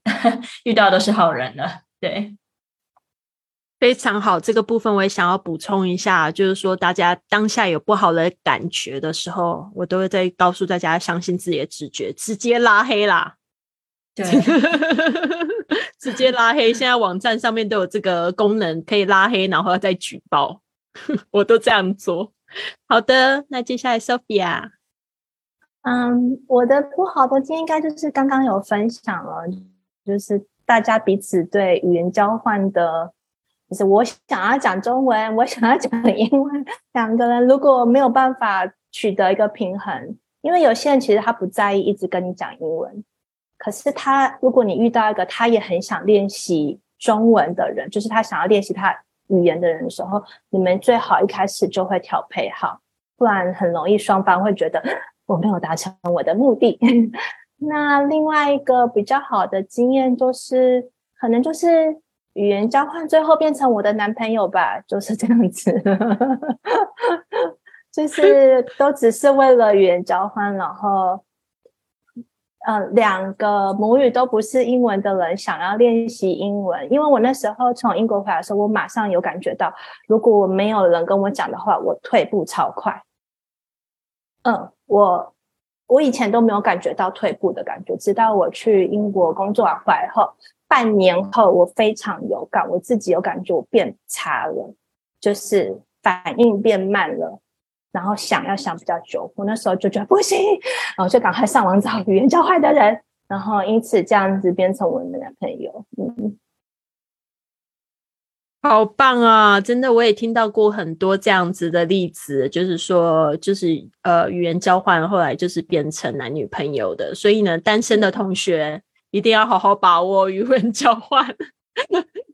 遇到都是好人了。对，非常好，这个部分我也想要补充一下，就是说大家当下有不好的感觉的时候，我都会再告诉大家相信自己的直觉，直接拉黑啦。对直接拉黑，现在网站上面都有这个功能可以拉黑然后再举报我都这样做。好的，那接下来 Sophia。 嗯，我的不好的经验应该就是刚刚有分享了，就是大家彼此对语言交换的，就是我想要讲中文，我想要讲英文，两个人如果没有办法取得一个平衡，因为有些人其实他不在意一直跟你讲英文，可是他如果你遇到一个他也很想练习中文的人，就是他想要练习他语言的人的时候，你们最好一开始就会调配好，不然很容易双方会觉得我没有达成我的目的那另外一个比较好的经验就是可能就是语言交换最后变成我的男朋友吧，就是这样子就是都只是为了语言交换，然后呃，两个母语都不是英文的人想要练习英文，因为我那时候从英国回来的时候，我马上有感觉到如果我没有人跟我讲的话，我退步超快。嗯，我我以前都没有感觉到退步的感觉，直到我去英国工作完回来后半年后，我非常有感，我自己有感觉我变差了，就是反应变慢了，然后想要想比较久，我那时候就觉得不行，然后就赶快上网找语言交换的人，然后因此这样子变成我们的男朋友。嗯，好棒啊，真的我也听到过很多这样子的例子，就是说就是呃语言交换后来就是变成男女朋友的，所以呢单身的同学一定要好好把握语言交换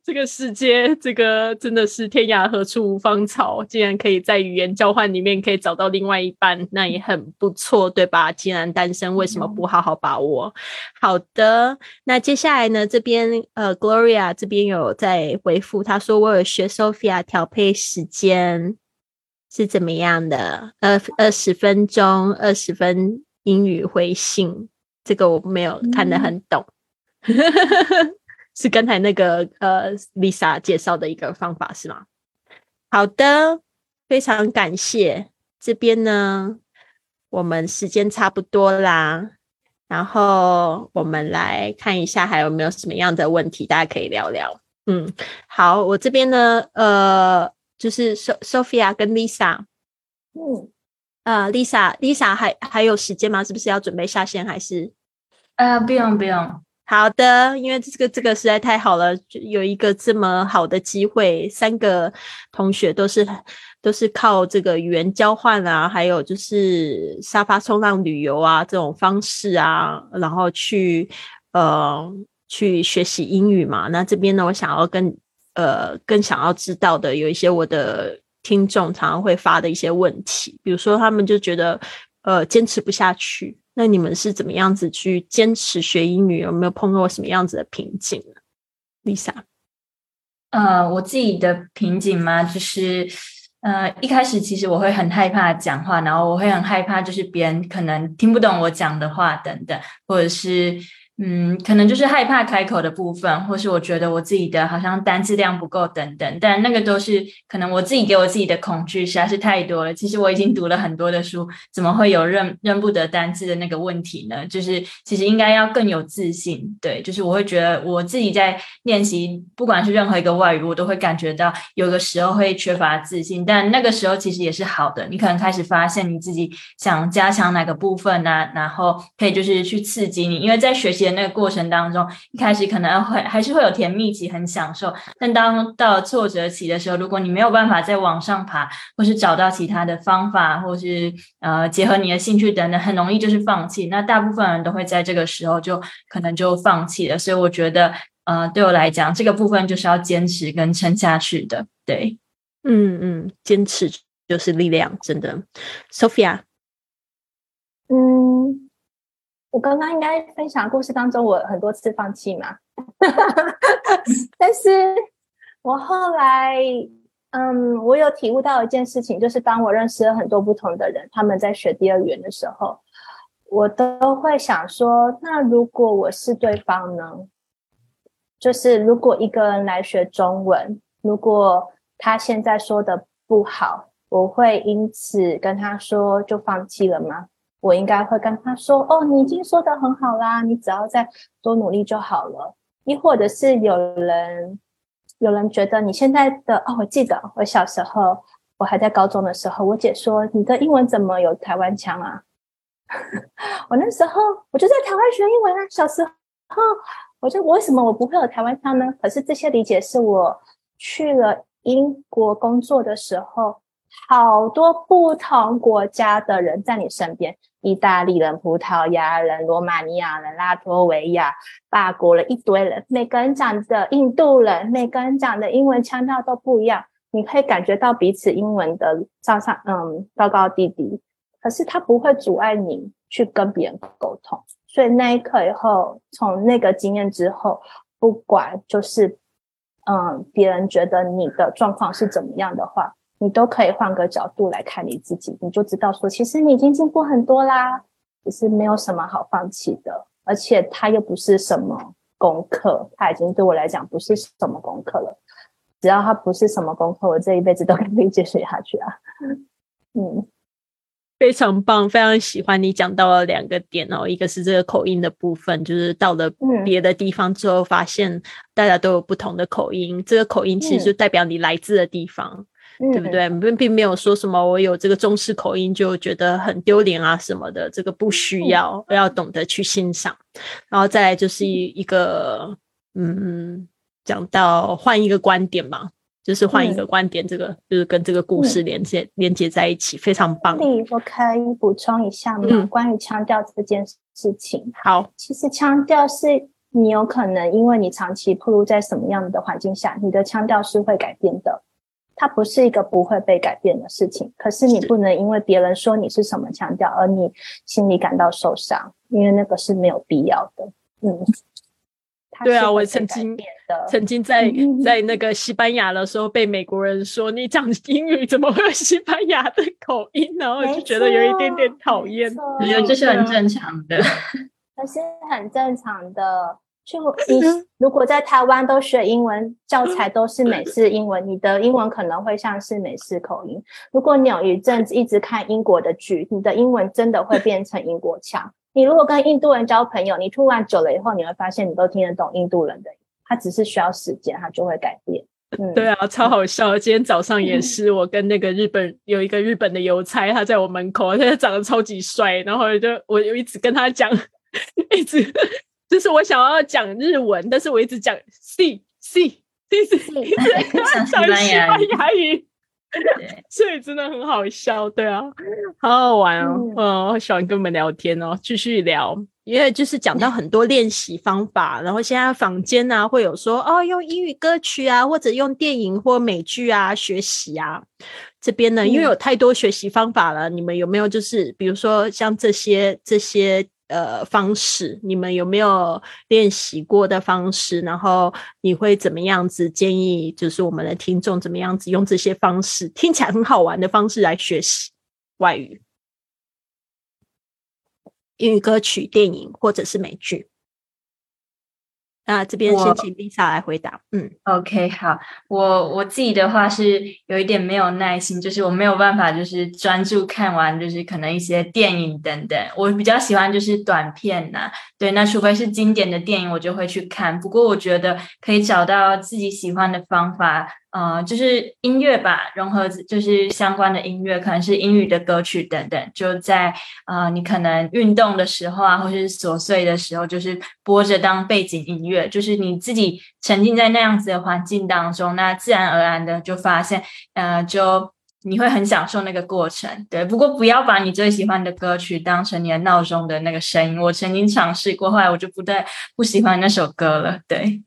这个世界，这个真的是天涯何处无芳草，竟然可以在语言交换里面可以找到另外一半，那也很不错，对吧？既然单身为什么不好好把握？好的，那接下来呢这边呃 Gloria 这边有在回复，她说我有学 Sophia 调配时间是怎么样的，呃二十分钟二十分英语回信，这个我没有看得很懂、嗯是刚才那个呃 Lisa 介绍的一个方法是吗？好的，非常感谢。这边呢我们时间差不多啦，然后我们来看一下还有没有什么样的问题大家可以聊聊。嗯，好，我这边呢呃就是 Sophia 跟 Lisa。 嗯呃 Lisa Lisa 还还有时间吗？是不是要准备下线还是呃不用不用。好的，因为这个这个实在太好了，有一个这么好的机会，三个同学都是都是靠这个语言交换啊，还有就是沙发冲浪旅游啊这种方式啊，然后去呃去学习英语嘛。那这边呢我想要更呃更想要知道的有一些我的听众常常会发的一些问题，比如说他们就觉得呃坚持不下去，那你们是怎么样子去坚持学英语？有没有碰到什么样子的瓶颈呢 Lisa？ 呃，我自己的瓶颈嘛，就是呃，一开始其实我会很害怕讲话，然后我会很害怕就是别人可能听不懂我讲的话等等，或者是嗯，可能就是害怕开口的部分，或是我觉得我自己的好像单字量不够等等，但那个都是可能我自己给我自己的恐惧实在是太多了。其实我已经读了很多的书，怎么会有认认不得单字的那个问题呢？就是其实应该要更有自信。对，就是我会觉得我自己在练习不管是任何一个外语，我都会感觉到有的时候会缺乏自信，但那个时候其实也是好的，你可能开始发现你自己想加强哪个部分啊，然后可以就是去刺激你，因为在学习习的那个过程当中，一开始可能会还是会有甜蜜期，很享受，但当到挫折期的时候，如果你没有办法再往上爬，或是找到其他的方法，或是呃结合你的兴趣等等，很容易就是放弃。那大部分人都会在这个时候就可能就放弃了，所以我觉得呃对我来讲，这个部分就是要坚持跟撑下去的。对，嗯嗯，坚持就是力量，真的。 Sophia， 嗯，我刚刚应该分享故事当中我很多次放弃嘛但是我后来嗯，我有体悟到一件事情，就是当我认识了很多不同的人，他们在学第二语言的时候，我都会想说，那如果我是对方呢？就是如果一个人来学中文，如果他现在说的不好，我会因此跟他说就放弃了吗？我应该会跟他说，哦，你已经说得很好啦，你只要再多努力就好了。亦或者是有人有人觉得你现在的，哦，我记得我小时候，我还在高中的时候，我姐说你的英文怎么有台湾腔啊我那时候我就在台湾学英文啊，小时候我就为什么我不会有台湾腔呢？可是这些理解是我去了英国工作的时候，好多不同国家的人在你身边，意大利人、葡萄牙人、罗马尼亚人、拉脱维亚、法国人，一堆人，每个人讲的，印度人，每个人讲的英文腔调都不一样，你可以感觉到彼此英文的上上嗯高高低低，可是它不会阻碍你去跟别人沟通。所以那一刻以后，从那个经验之后，不管就是嗯别人觉得你的状况是怎么样的话，你都可以换个角度来看你自己，你就知道说其实你已经进步很多啦，只是没有什么好放弃的，而且它又不是什么功课，它已经对我来讲不是什么功课了，只要它不是什么功课，我这一辈子都可以继续下去啊。嗯，非常棒，非常喜欢你讲到了两个点哦，一个是这个口音的部分，就是到了别的地方之后发现大家都有不同的口音，这个口音其实就代表你来自的地方、嗯对不对？并没有说什么我有这个中式口音就觉得很丢脸啊什么的，这个不需要，要懂得去欣赏。然后再来就是一个嗯，讲到换一个观点嘛，就是换一个观点，这个、嗯、就是跟这个故事连接、嗯、连接在一起，非常棒。我可以补充一下吗、嗯、关于腔调这件事情。好，其实腔调是你有可能因为你长期暴露在什么样的环境下，你的腔调是会改变的，它不是一个不会被改变的事情，可是你不能因为别人说你是什么腔调而你心里感到受伤，因为那个是没有必要的。嗯，对啊，我曾经曾经在在那个西班牙的时候被美国人说你讲英语怎么会有西班牙的口音，然后就觉得有一点点讨厌。我觉得这是很正常的，这是很正常的。就你如果在台湾都学英文，教材都是美式英文，你的英文可能会像是美式口音。如果你有一阵子一直看英国的剧，你的英文真的会变成英国腔。你如果跟印度人交朋友，你突然久了以后，你会发现你都听得懂印度人的，他只是需要时间，他就会改变。嗯、对啊，超好笑。今天早上也是我跟那个日本、嗯、有一个日本的邮差，他在我门口，他长得超级帅，然后就我就一直跟他讲一直就是我想要讲日文，但是我一直讲 C C C C， 一直讲西班牙语，所以真的很好笑，对啊，好好玩哦，嗯，嗯，我喜欢跟你们聊天哦，继续聊，因为就是讲到很多练习方法，然后现在坊间啊会有说哦用英语歌曲啊，或者用电影或美剧啊学习啊，这边呢，因为有太多学习方法了，嗯，你们有没有就是比如说像这些这些。呃，方式你们有没有练习过的方式？然后你会怎么样子建议？就是我们的听众怎么样子用这些方式，听起来很好玩的方式来学习外语、英语歌曲、电影或者是美剧。那这边先请 Lisa 来回答。嗯 ，OK， 好，我我自己的话是有一点没有耐心，就是我没有办法就是专注看完，就是可能一些电影等等，我比较喜欢就是短片呐，啊，对，那除非是经典的电影我就会去看，不过我觉得可以找到自己喜欢的方法。呃，就是音乐吧，融合就是相关的音乐，可能是英语的歌曲等等，就在呃你可能运动的时候啊，或是琐碎的时候，就是播着当背景音乐，就是你自己沉浸在那样子的环境当中，那自然而然的就发现，呃，就你会很享受那个过程。对，不过不要把你最喜欢的歌曲当成你的闹钟的那个声音，我曾经尝试过，后来我就不太不喜欢那首歌了。对。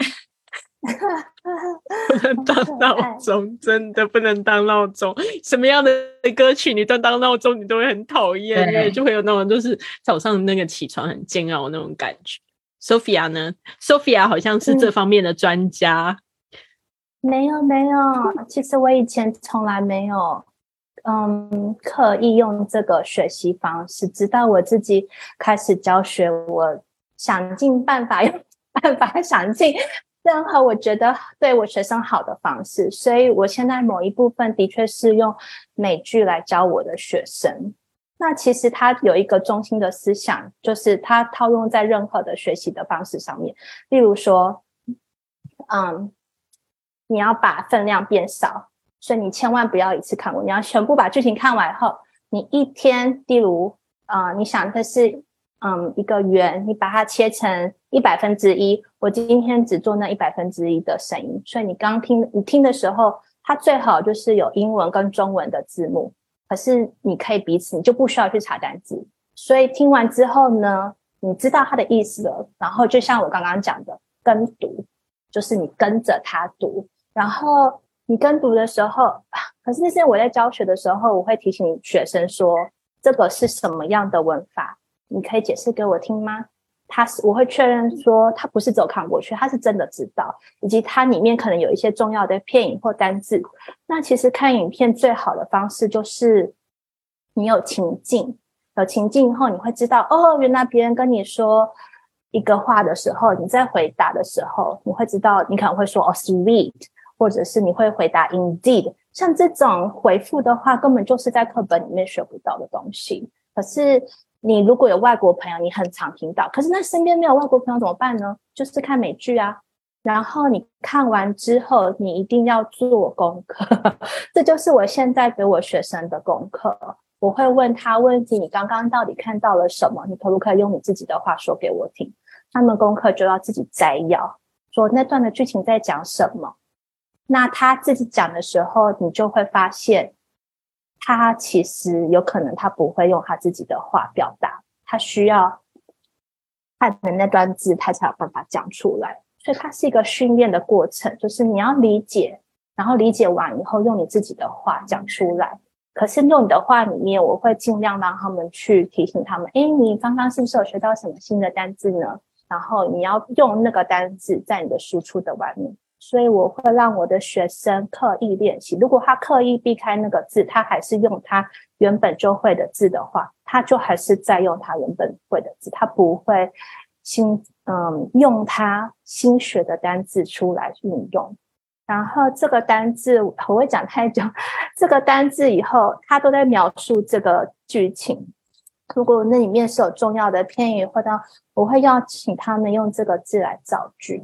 不能当闹钟，真的不能当闹钟。什么样的歌曲你当当闹钟，你都会很讨厌，因为就会有那种就是早上那个起床很煎熬那种感觉。Sophia 呢 ？Sophia 好像是这方面的专家。嗯、没有没有，其实我以前从来没有，嗯，刻意用这个学习方式。直到我自己开始教学，我想尽办法，用办法想尽。任何我觉得对我学生好的方式，所以我现在某一部分的确是用美剧来教我的学生。那其实它有一个中心的思想，就是它套用在任何的学习的方式上面。例如说，嗯，你要把分量变少，所以你千万不要一次看完，你要全部把剧情看完后，你一天，例如，呃，你想的是。嗯，一个圆，你把它切成一百分之一。我今天只做那一百分之一的声音，所以你刚听，你听的时候，它最好就是有英文跟中文的字幕。可是你可以彼此，你就不需要去查单字。所以听完之后呢，你知道它的意思了。然后就像我刚刚讲的，跟读，就是你跟着它读。然后你跟读的时候，可是那些我在教学的时候，我会提醒学生说，这个是什么样的文法。你可以解释给我听吗？他是我会确认说他不是只有看过去，他是真的知道，以及他里面可能有一些重要的片影或单字。那其实看影片最好的方式就是你有情境，有情境后你会知道，哦，原来别人跟你说一个话的时候，你在回答的时候，你会知道，你可能会说哦 sweet， 或者是你会回答 indeed， 像这种回复的话，根本就是在课本里面学不到的东西。可是你如果有外国朋友，你很常听到，可是那身边没有外国朋友怎么办呢？就是看美剧啊。然后你看完之后，你一定要做功课。这就是我现在给我学生的功课。我会问他问题，你刚刚到底看到了什么？你可不可以用你自己的话说给我听？他们功课就要自己摘要，说那段的剧情在讲什么。那他自己讲的时候，你就会发现他其实有可能他不会用他自己的话表达，他需要看的那段字他才有办法讲出来，所以它是一个训练的过程，就是你要理解，然后理解完以后用你自己的话讲出来。可是用你的话里面，我会尽量让他们去提醒他们，诶，你刚刚是不是有学到什么新的单字呢？然后你要用那个单字在你的输出的外面。所以我会让我的学生刻意练习，如果他刻意避开那个字，他还是用他原本就会的字的话，他就还是在用他原本会的字，他不会新嗯用他新学的单字出来运用。然后这个单字我会讲太久，这个单字以后他都在描述这个剧情，如果那里面是有重要的片语，或者我会邀请他们用这个字来造句，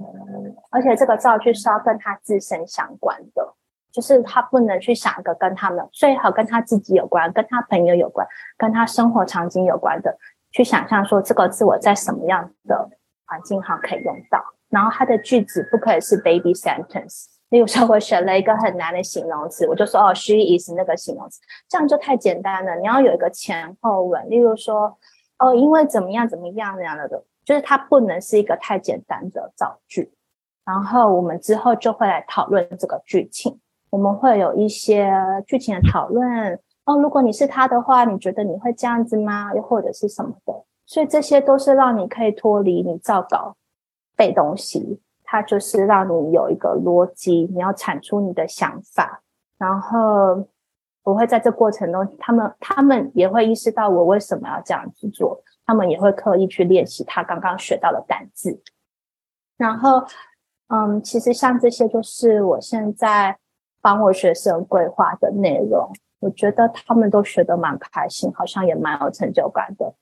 而且这个造句是要跟他自身相关的，就是他不能去想一个跟他们最好跟他自己有关，跟他朋友有关，跟他生活场景有关的，去想象说这个字我在什么样的环境上可以用到。然后他的句子不可以是 baby sentence， 例如说我选了一个很难的形容词，我就说哦 she is 那个形容词，这样就太简单了。你要有一个前后文，例如说哦因为怎么样怎么样那样的，就是它不能是一个太简单的造句。然后我们之后就会来讨论这个剧情，我们会有一些剧情的讨论，哦如果你是他的话，你觉得你会这样子吗？又或者是什么的，所以这些都是让你可以脱离你照稿背东西，它就是让你有一个逻辑，你要产出你的想法。然后我会在这过程中，他们他们也会意识到我为什么要这样子做，他们也会刻意去练习他刚刚学到的单字。然后嗯，其实像这些就是我现在帮我学生规划的内容，我觉得他们都学得蛮开心，好像也蛮有成就感的。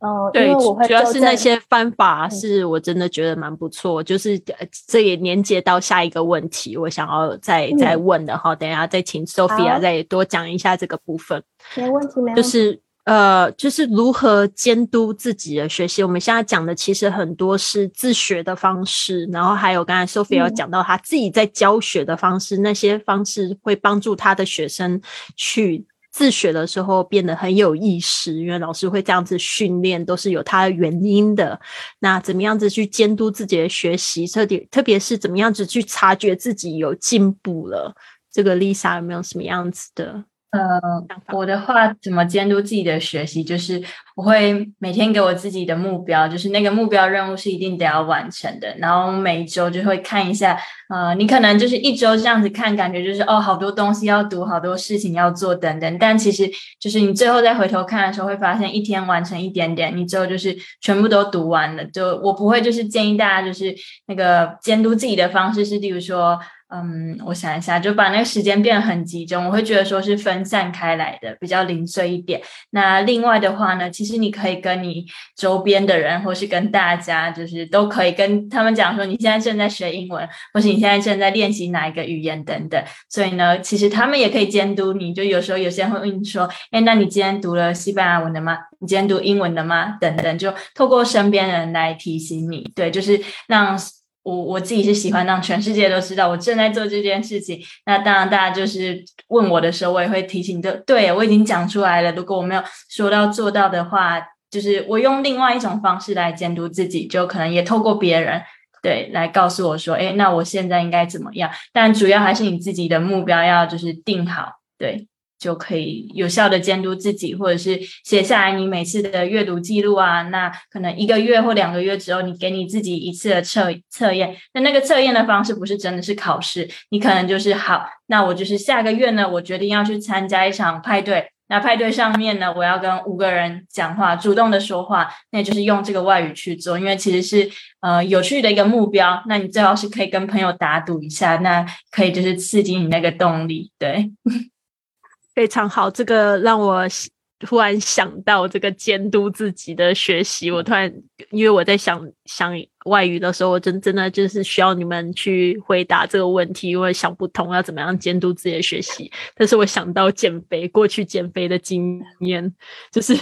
嗯，对，主要是那些方法是我真的觉得蛮不错、嗯、就是这也连接到下一个问题我想要再、嗯、再问的哈，等一下再请 Sophia 再多讲一下这个部分。没问题，没问题。就是呃，就是如何监督自己的学习，我们现在讲的其实很多是自学的方式，然后还有刚才 Sophia 有讲到她自己在教学的方式、嗯、那些方式会帮助她的学生去自学的时候变得很有意识，因为老师会这样子训练都是有它的原因的。那怎么样子去监督自己的学习，特别特别是怎么样子去察觉自己有进步了，这个 Lisa 有没有什么样子的呃，我的话怎么监督自己的学习，就是我会每天给我自己的目标，就是那个目标任务是一定得要完成的，然后每一周就会看一下呃，你可能就是一周这样子看，感觉就是哦，好多东西要读，好多事情要做等等，但其实就是你最后再回头看的时候会发现一天完成一点点，你之后就是全部都读完了。就我不会就是建议大家就是那个监督自己的方式是例如说嗯，我想一下，就把那个时间变很集中，我会觉得说是分散开来的，比较零碎一点。那另外的话呢，其实你可以跟你周边的人，或是跟大家，就是都可以跟他们讲说你现在正在学英文，或是你现在正在练习哪一个语言等等。所以呢，其实他们也可以监督你，就有时候有些人会问你说，诶，那你今天读了西班牙文的吗？你今天读英文的吗？等等，就透过身边的人来提醒你，对，就是让我我自己是喜欢让全世界都知道我正在做这件事情。那当然大家就是问我的时候我也会提醒，对，我已经讲出来了，如果我没有说到做到的话，就是我用另外一种方式来监督自己，就可能也透过别人对来告诉我说，诶，那我现在应该怎么样，但主要还是你自己的目标要就是定好，对，就可以有效的监督自己，或者是写下来你每次的阅读记录啊。那可能一个月或两个月之后，你给你自己一次的测测验，那那个测验的方式不是真的是考试，你可能就是好，那我就是下个月呢，我决定要去参加一场派对，那派对上面呢，我要跟五个人讲话，主动的说话，那就是用这个外语去做，因为其实是呃有趣的一个目标，那你最好是可以跟朋友打赌一下，那可以就是刺激你那个动力，对。非常好，这个让我突然想到这个监督自己的学习，我突然因为我在想想外语的时候，我真真的就是需要你们去回答这个问题，因为想不通要怎么样监督自己的学习。但是我想到减肥，过去减肥的经验，就是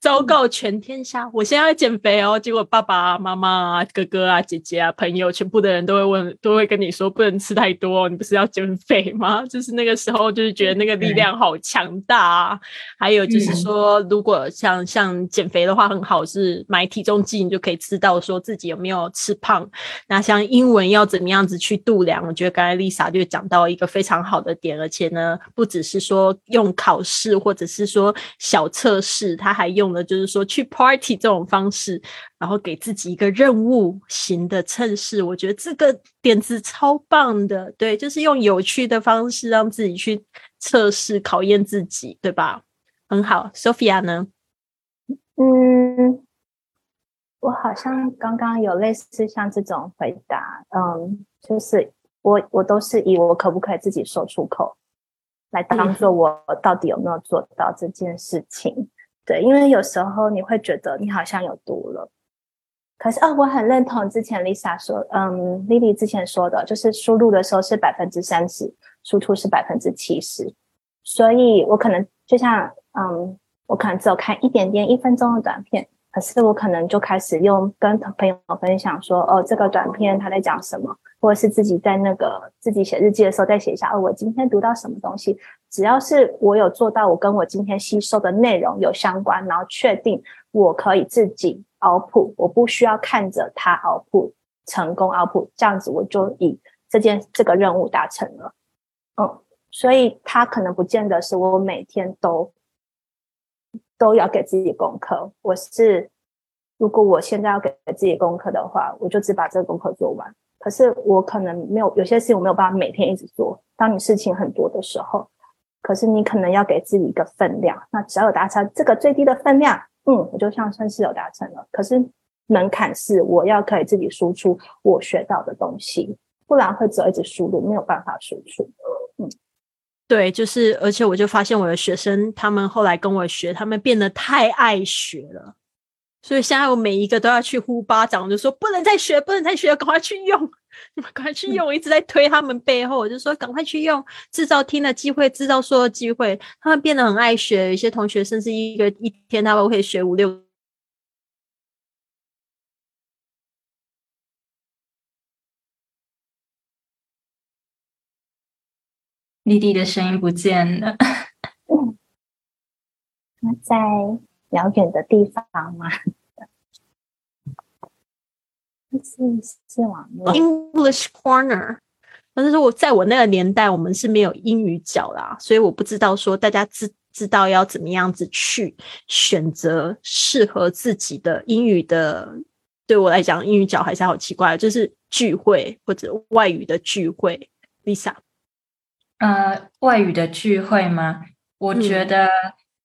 昭告全天下，我现在要减肥哦，结果爸爸妈妈啊、哥哥啊、姐姐啊、朋友，全部的人都会问，都会跟你说不能吃太多，你不是要减肥吗？就是那个时候就是觉得那个力量好强大啊。还有就是说，如果像像减肥的话，很好是买体重计，你就可以知道说自己有没有吃胖。那像英文要怎么样子去度量，我觉得刚才 Lisa 就讲到一个非常好的点，而且呢不只是说用考试或者是说小测试，他还用的就是说去 party 这种方式，然后给自己一个任务型的测试，我觉得这个点子超棒的，对，就是用有趣的方式让自己去测试考验自己，对吧？很好。 Sophia 呢？嗯，我好像刚刚有类似像这种回答，嗯，就是我我都是以我可不可以自己说出口来当做我到底有没有做到这件事情、嗯、对，因为有时候你会觉得你好像有读了，可是哦，我很认同之前 Lisa 说嗯 Lily 之前说的，就是输入的时候是 百分之三十， 输出是 百分之七十， 所以我可能就像嗯，我可能只有看一点点一分钟的短片，可是我可能就开始用跟朋友分享说，哦，这个短片他在讲什么，或者是自己在那个自己写日记的时候再写一下，哦，我今天读到什么东西，只要是我有做到我跟我今天吸收的内容有相关，然后确定我可以自己 output， 我不需要看着他 output 成功 output， 这样子我就以这件这个任务达成了。嗯，所以他可能不见得是我每天都都要给自己功课，我是如果我现在要给自己功课的话，我就只把这个功课做完，可是我可能没有，有些事情我没有办法每天一直做，当你事情很多的时候，可是你可能要给自己一个分量，那只要有达成这个最低的分量，嗯，我就像算是有达成了，可是门槛是我要可以自己输出我学到的东西，不然会只有一直输入，没有办法输出。嗯，对，就是而且我就发现我的学生他们后来跟我学，他们变得太爱学了，所以现在我每一个都要去呼巴掌，我就说不能再学，不能再学，赶快去用，你们赶快去用，一直在推他们背后，我就说赶快去用，制造听的机会，制造说的机会，他们变得很爱学。有些同学甚至一个一天他们可以学五六莉莉的声音不见了。他在遥远的地方吗？是是网络 English Corner， 但是我在我那个年代我们是没有英语角啦，所以我不知道说大家知知道要怎么样子去选择适合自己的英语的，对我来讲英语角还是好奇怪，就是聚会或者外语的聚会。 Lisa，呃，外语的聚会吗？我觉得、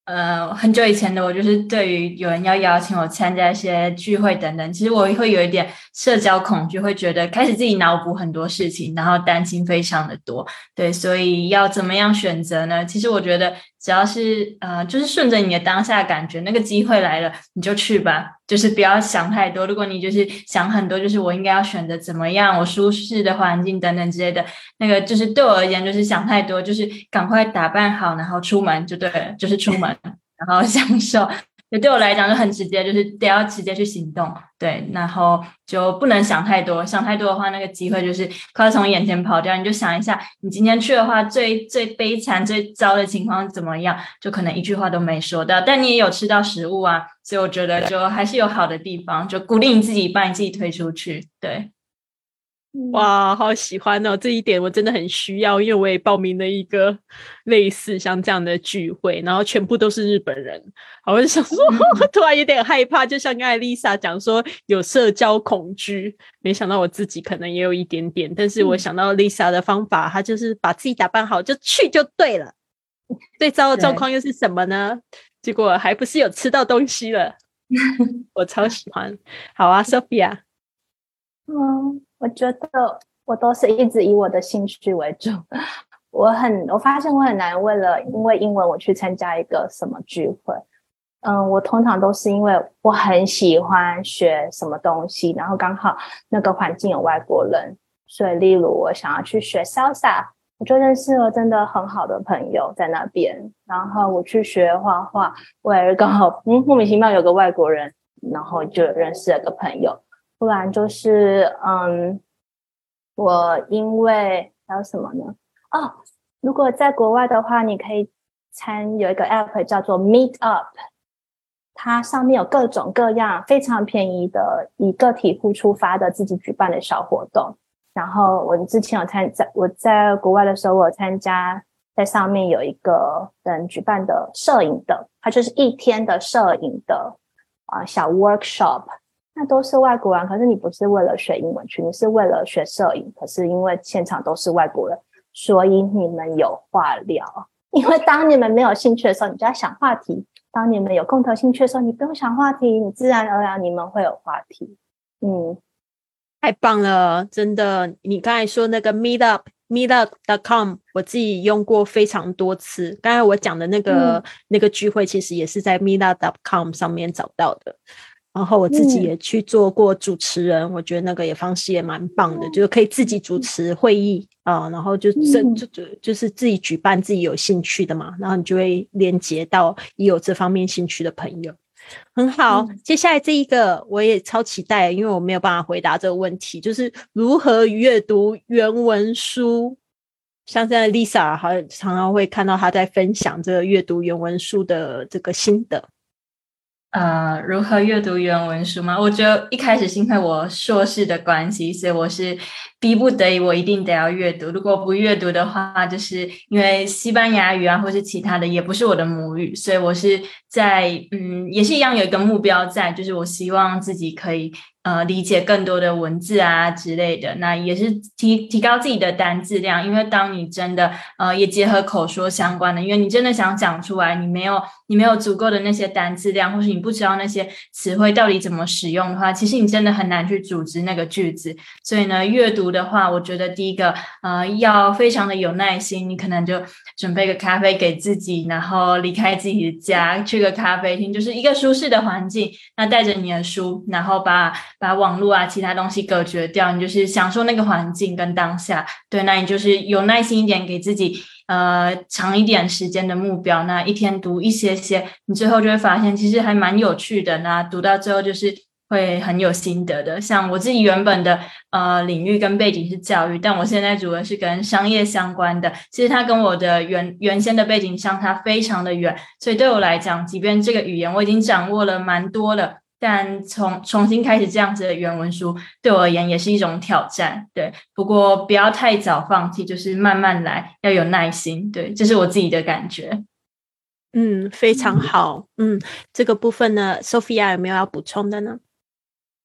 嗯、呃，很久以前的我就是对于有人要邀请我参加一些聚会等等，其实我会有一点社交恐惧，会觉得开始自己脑补很多事情，然后担心非常的多。对，所以要怎么样选择呢？其实我觉得只要是呃，就是顺着你的当下感觉，那个机会来了你就去吧，就是不要想太多。如果你就是想很多，就是我应该要选择怎么样，我舒适的环境等等之类的，那个就是对我而言就是想太多，就是赶快打扮好然后出门就对了，就是出门然后享受。对我来讲就很直接，就是得要直接去行动。对，然后就不能想太多，想太多的话那个机会就是快从眼前跑掉。你就想一下你今天去的话最最悲惨最糟的情况怎么样，就可能一句话都没说到，但你也有吃到食物啊，所以我觉得就还是有好的地方，就鼓励你自己，把你自己推出去。对，哇，好喜欢哦，这一点我真的很需要，因为我也报名了一个类似像这样的聚会，然后全部都是日本人，我就想说突然有点害怕，就像刚才 Lisa 讲说有社交恐惧，没想到我自己可能也有一点点，但是我想到 Lisa 的方法，她就是把自己打扮好就去就对了。最糟的状况又是什么呢？结果还不是有吃到东西了。我超喜欢。好啊， Sophia。 嗯，我觉得我都是一直以我的兴趣为主，我很我发现我很难为了因为英文我去参加一个什么聚会。嗯，我通常都是因为我很喜欢学什么东西，然后刚好那个环境有外国人，所以例如我想要去学 salsa， 我就认识了真的很好的朋友在那边，然后我去学画画，我也刚好嗯莫名其妙有个外国人，然后就认识了个朋友。不然就是嗯，我因为还有什么呢？哦，如果在国外的话，你可以参有一个 app 叫做 meetup， 它上面有各种各样非常便宜的以个体户出发的自己举办的小活动。然后我之前有参加，我在国外的时候，我有参加在上面有一个人举办的摄影的，它就是一天的摄影的啊、呃、小 workshop。那都是外国人，可是你不是为了学英文去，你是为了学摄影，可是因为现场都是外国人，所以你们有话聊。因为当你们没有兴趣的时候你就要想话题，当你们有共同兴趣的时候你不用想话题，你自然而然你们会有话题。嗯，太棒了，真的。你刚才说那个 meetup meetup 点 com 我自己用过非常多次，刚才我讲的那个、嗯、那个聚会其实也是在 meetup 点 com 上面找到的，然后我自己也去做过主持人、嗯、我觉得那个也方式也蛮棒的、嗯、就是可以自己主持会议、呃、然后 就,、嗯、就, 就, 就是自己举办自己有兴趣的嘛，然后你就会连接到也有这方面兴趣的朋友。很好、嗯、接下来这一个我也超期待，因为我没有办法回答这个问题，就是如何阅读原文书。像现在 Lisa 好像常常会看到她在分享这个阅读原文书的这个心得。呃，如何阅读原文书吗？我觉得一开始是因为我硕士的关系，所以我是逼不得已，我一定得要阅读。如果不阅读的话，就是因为西班牙语啊，或是其他的也不是我的母语，所以我是在嗯，也是一样有一个目标在，就是我希望自己可以呃理解更多的文字啊之类的。那也是提提高自己的单字量，因为当你真的呃也结合口说相关的，因为你真的想讲出来，你没有你没有足够的那些单字量，或是你不知道那些词汇到底怎么使用的话，其实你真的很难去组织那个句子。所以呢，阅读的话，我觉得第一个呃要非常的有耐心，你可能就准备个咖啡给自己，然后离开自己的家去去个咖啡厅，就是一个舒适的环境，那带着你的书，然后把把网络啊其他东西隔绝掉，你就是享受那个环境跟当下。对，那你就是有耐心一点，给自己呃长一点时间的目标，那一天读一些些，你最后就会发现其实还蛮有趣的，那读到最后就是会很有心得的。像我自己原本的呃领域跟背景是教育，但我现在主要是跟商业相关的，其实它跟我的原原先的背景相差非常的远，所以对我来讲，即便这个语言我已经掌握了蛮多了，但从重新开始这样子的原文书对我而言也是一种挑战。对，不过不要太早放弃，就是慢慢来，要有耐心。对，这是我自己的感觉。嗯，非常好。嗯，这个部分呢 Sophia 有没有要补充的呢？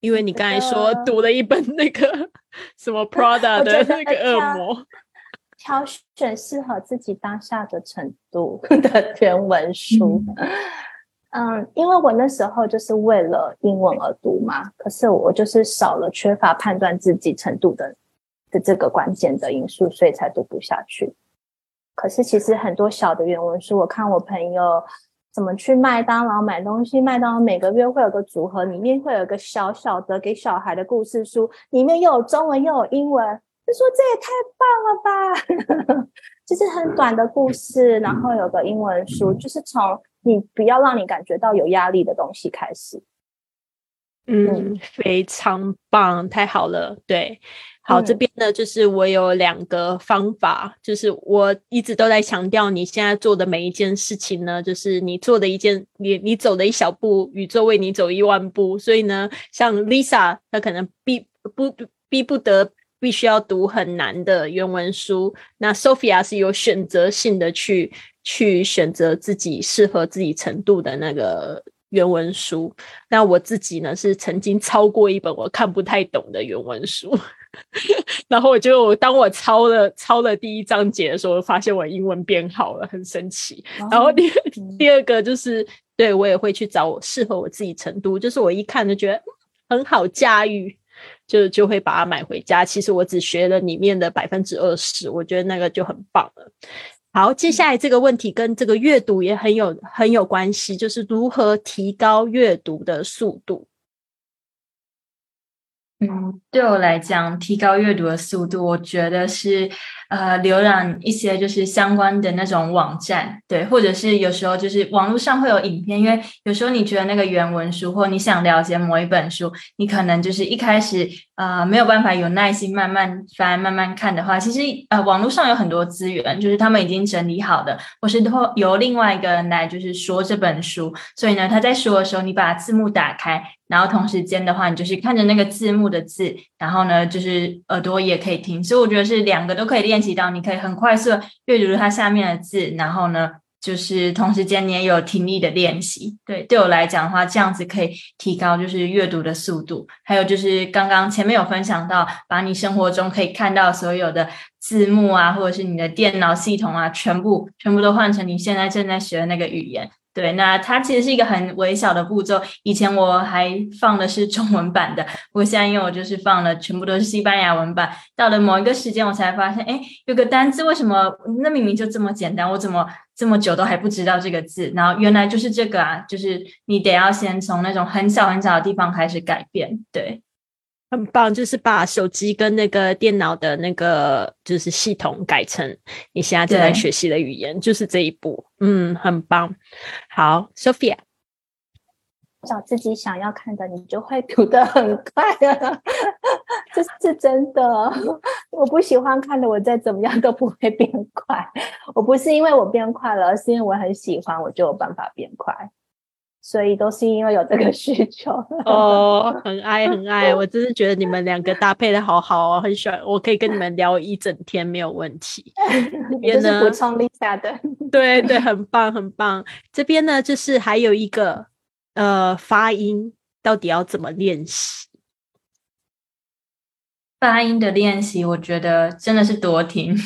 因为你刚才说读了一本那个什么 Prada 的那个恶魔，挑选适合自己当下的程度的原文书。 嗯, 嗯，因为我那时候就是为了英文而读嘛，可是我就是少了缺乏判断自己程度的的这个关键的因素，所以才读不下去。可是其实很多小的原文书，我看我朋友怎么去麦当劳买东西，麦当劳每个月会有个组合，里面会有个小小的给小孩的故事书，里面又有中文又有英文，就说这也太棒了吧就是很短的故事，然后有个英文书，就是从你不要让你感觉到有压力的东西开始。 嗯, 嗯，非常棒，太好了。对，好，这边呢就是我有两个方法，就是我一直都在强调你现在做的每一件事情呢，就是你做的一件 你, 你走的一小步，宇宙为你走一万步。所以呢像 Lisa 她可能逼不逼不得必须要读很难的原文书，那 Sophia 是有选择性的去去选择自己适合自己程度的那个原文书。那我自己呢是曾经抄过一本我看不太懂的原文书然后我就当我抄了抄了第一章节的时候，我发现我英文变好了，很神奇。然后第 二,、嗯、第二个就是对，我也会去找我适合我自己程度，就是我一看就觉得很好驾驭，就就会把它买回家。其实我只学了里面的 百分之二十， 我觉得那个就很棒了。好，接下来这个问题跟这个阅读也很有很有关系，就是如何提高阅读的速度。嗯，对我来讲，提高阅读的速度，我觉得是呃，浏览一些就是相关的那种网站，对，或者是有时候就是网络上会有影片，因为有时候你觉得那个原文书或你想了解某一本书，你可能就是一开始呃没有办法有耐心慢慢翻慢慢看的话，其实呃网络上有很多资源，就是他们已经整理好的，或是由另外一个人来就是说这本书，所以呢他在说的时候，你把字幕打开，然后同时间的话，你就是看着那个字幕的字，然后呢就是耳朵也可以听，所以我觉得是两个都可以练习到，你可以很快速的阅读它下面的字，然后呢就是同时间你也有听力的练习。对，对我来讲的话，这样子可以提高就是阅读的速度。还有就是刚刚前面有分享到，把你生活中可以看到所有的字幕啊，或者是你的电脑系统啊，全部全部都换成你现在正在学的那个语言。对，那它其实是一个很微小的步骤，以前我还放的是中文版的，不过现在因为我就是放了全部都是西班牙文版，到了某一个时间我才发现，诶，有个单字为什么那明明就这么简单，我怎么这么久都还不知道这个字，然后原来就是这个啊，就是你得要先从那种很小很小的地方开始改变。对，很棒，就是把手机跟那个电脑的那个就是系统改成你现在正在学习的语言，就是这一步。嗯，很棒。好 Sophia， 找自己想要看的，你就会读得很快了这是真的，我不喜欢看的我再怎么样都不会变快，我不是因为我变快了，而是因为我很喜欢，我就有办法变快，所以都是因为有这个需求哦，很爱很爱我真是觉得你们两个搭配的好好哦，很喜欢，我可以跟你们聊一整天没有问题这边呢就是补充 Lisa 的对对，很棒很棒。这边呢就是还有一个呃发音到底要怎么练习。发音的练习，我觉得真的是多听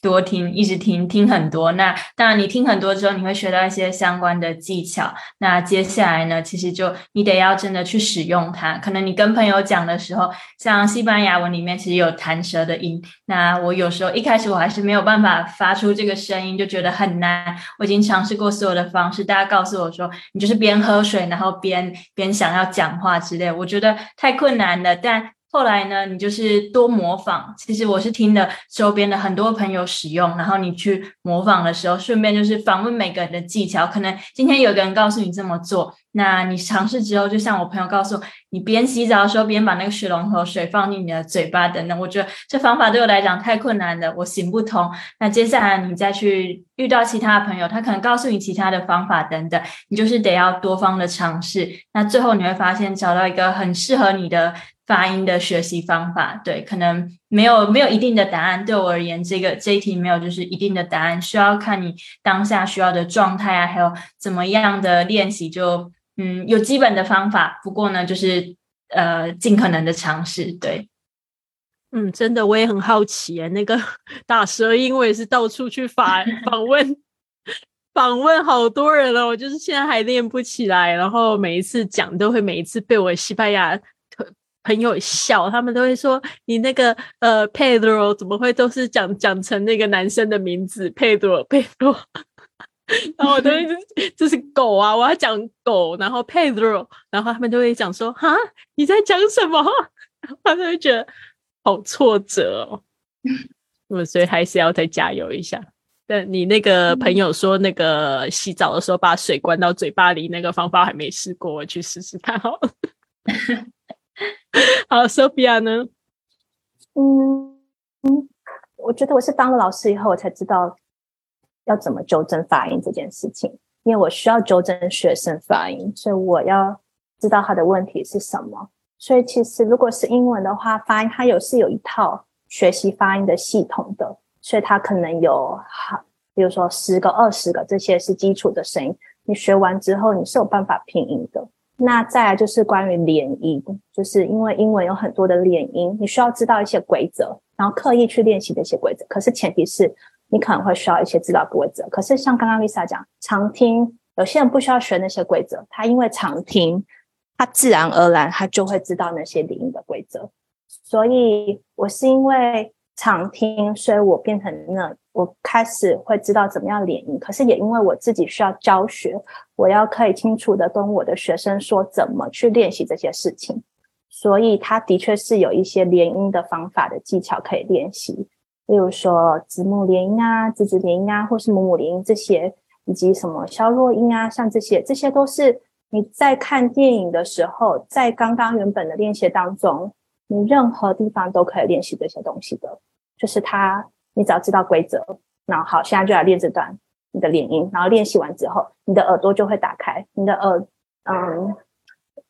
多听，一直听听很多。那当然你听很多之后你会学到一些相关的技巧，那接下来呢其实就你得要真的去使用它。可能你跟朋友讲的时候，像西班牙文里面其实有弹舌的音，那我有时候一开始我还是没有办法发出这个声音，就觉得很难。我已经尝试过所有的方式，大家告诉我说你就是边喝水然后边边想要讲话之类，我觉得太困难了。但后来呢你就是多模仿，其实我是听了周边的很多朋友使用，然后你去模仿的时候顺便就是访问每个人的技巧。可能今天有个人告诉你这么做，那你尝试之后，就像我朋友告诉我你边洗澡的时候边把那个水龙头水放进你的嘴巴等等，我觉得这方法对我来讲太困难了，我行不通。那接下来你再去遇到其他的朋友，他可能告诉你其他的方法等等，你就是得要多方的尝试，那最后你会发现找到一个很适合你的发音的学习方法。对，可能没有没有一定的答案，对我而言这个这一题没有就是一定的答案，需要看你当下需要的状态啊，还有怎么样的练习，就嗯有基本的方法，不过呢就是呃尽可能的尝试。对，嗯，真的我也很好奇耶，那个打舌音我也是到处去访问访问好多人了，我就是现在还练不起来，然后每一次讲都会每一次被我西班牙朋友笑，他们都会说你那个呃 Pedro 怎么会都是讲讲成那个男生的名字 Pedro Pedro 然后我都会这是狗啊，我要讲狗，然后 Pedro， 然后他们都会讲说哈你在讲什么，他们会觉得好挫折哦我所以还是要再加油一下。但你那个朋友说那个洗澡的时候把水关到嘴巴里那个方法还没试过，我去试试看好了好 Sophia 呢？嗯嗯，我觉得我是当了老师以后我才知道要怎么纠正发音这件事情，因为我需要纠正学生发音，所以我要知道他的问题是什么。所以其实如果是英文的话，发音它有是有一套学习发音的系统的，所以它可能有比如说十个二十个，这些是基础的声音，你学完之后你是有办法拼音的。那再来就是关于连音，就是因为英文有很多的连音，你需要知道一些规则，然后刻意去练习的一些规则，可是前提是你可能会需要一些指导规则。可是像刚刚 Lisa 讲常听，有些人不需要学那些规则，他因为常听他自然而然他就会知道那些连音的规则。所以我是因为常听，所以我变成那我开始会知道怎么样连音。可是也因为我自己需要教学，我要可以清楚的跟我的学生说怎么去练习这些事情，所以它的确是有一些连音的方法的技巧可以练习，例如说子母连音啊、子子连音啊，或是母母连音这些，以及什么削弱音啊，像这些这些都是你在看电影的时候，在刚刚原本的练习当中，你任何地方都可以练习这些东西的。就是他你只要知道规则，然后好现在就来练这段你的连音，然后练习完之后你的耳朵就会打开，你的耳嗯，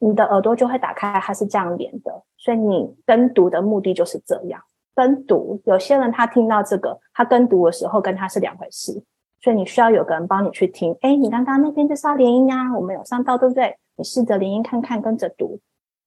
你的耳朵就会打开，它是这样连的。所以你跟读的目的就是这样跟读，有些人他听到这个他跟读的时候跟他是两回事，所以你需要有个人帮你去听，诶你刚刚那边就是要连音啊，我们有上到对不对，你试着连音看看，跟着读。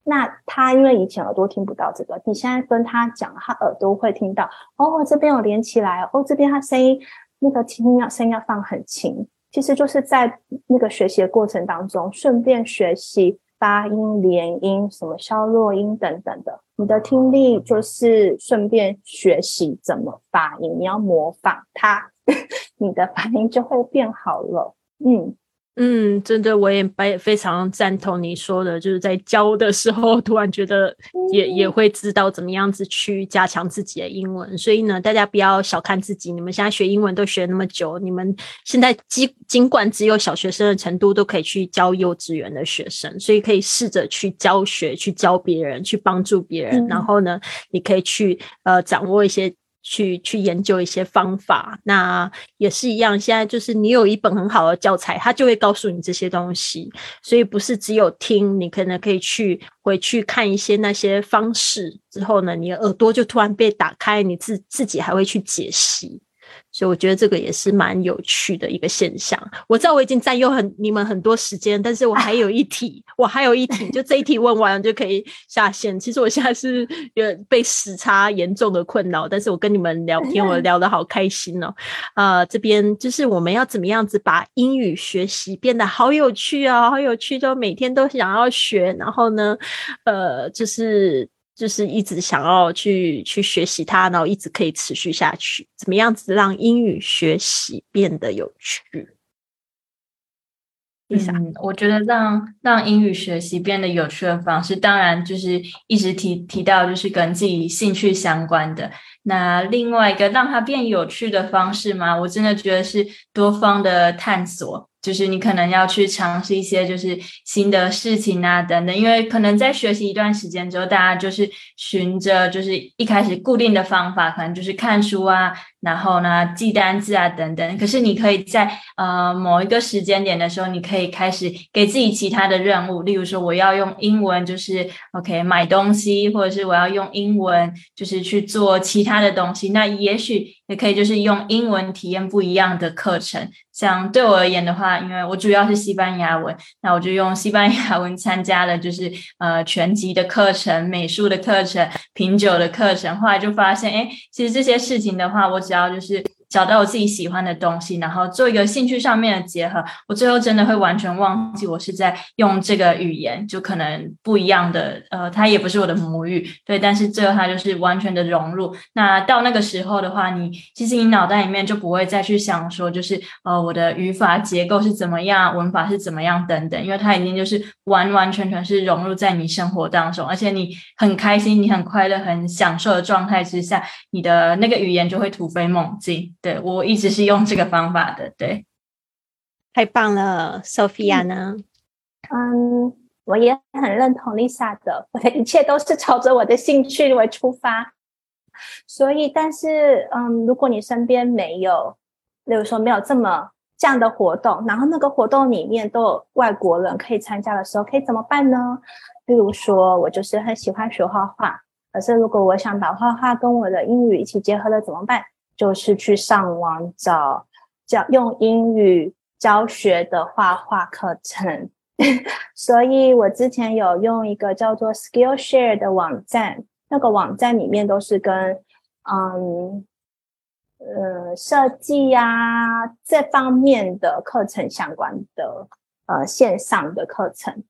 那他因为以前耳朵听不到这个，你现在跟他讲他耳朵会听到，哦这边有连起来，哦这边他声音那个听要声音要放很轻，其实就是在那个学习的过程当中顺便学习发音、连音、什么削弱音等等的，你的听力就是顺便学习怎么发音，你要模仿他你的发音就会变好了。嗯嗯，真的我也非常赞同你说的，就是在教的时候突然觉得也也会知道怎么样子去加强自己的英文。所以呢大家不要小看自己，你们现在学英文都学那么久，你们现在尽管只有小学生的程度都可以去教幼稚园的学生，所以可以试着去教学，去教别人，去帮助别人、嗯、然后呢你可以去呃掌握一些去去研究一些方法。那也是一样，现在就是你有一本很好的教材，它就会告诉你这些东西，所以不是只有听，你可能可以去回去看一些那些方式之后呢，你的耳朵就突然被打开，你自自己还会去解析。所以我觉得这个也是蛮有趣的一个现象。我知道我已经占用很你们很多时间，但是我还有一题我还有一题就这一题问完就可以下线。其实我现在是被时差严重的困扰，但是我跟你们聊天我聊得好开心哦。呃，这边就是我们要怎么样子把英语学习变得好有趣啊，好有趣，就每天都想要学，然后呢呃，就是就是一直想要去去学习它，然后一直可以持续下去，怎么样子让英语学习变得有趣？嗯，我觉得让让英语学习变得有趣的方式，当然就是一直提提到就是跟自己兴趣相关的。那另外一个让它变有趣的方式嘛，我真的觉得是多方的探索，就是你可能要去尝试一些就是新的事情啊等等，因为可能在学习一段时间之后，大家就是循着就是一开始固定的方法，可能就是看书啊，然后呢记单字啊等等，可是你可以在呃某一个时间点的时候，你可以开始给自己其他的任务，例如说我要用英文就是 OK 买东西，或者是我要用英文就是去做其他的东西，那也许也可以就是用英文体验不一样的课程。像对我而言的话，因为我主要是西班牙文，那我就用西班牙文参加了就是呃拳击的课程、美术的课程、品酒的课程，后来就发现诶其实这些事情的话，我只然后就是找到我自己喜欢的东西，然后做一个兴趣上面的结合，我最后真的会完全忘记我是在用这个语言，就可能不一样的呃，它也不是我的母语，对，但是最后它就是完全的融入。那到那个时候的话，你其实你脑袋里面就不会再去想说就是呃我的语法结构是怎么样，文法是怎么样等等，因为它已经就是完完全全是融入在你生活当中，而且你很开心、你很快乐、很享受的状态之下，你的那个语言就会突飞猛进。对，我一直是用这个方法的。对，太棒了。 Sophia 呢？嗯，我也很认同 Lisa 的，我的一切都是朝着我的兴趣为出发，所以但是嗯，如果你身边没有例如说没有这么这样的活动，然后那个活动里面都有外国人可以参加的时候，可以怎么办呢？例如说我就是很喜欢学画画，可是如果我想把画画跟我的英语一起结合了怎么办？就是去上网找教用英语教学的画画课程。所以我之前有用一个叫做 Skillshare 的网站，那个网站里面都是跟嗯呃设计啊这方面的课程相关的呃线上的课程。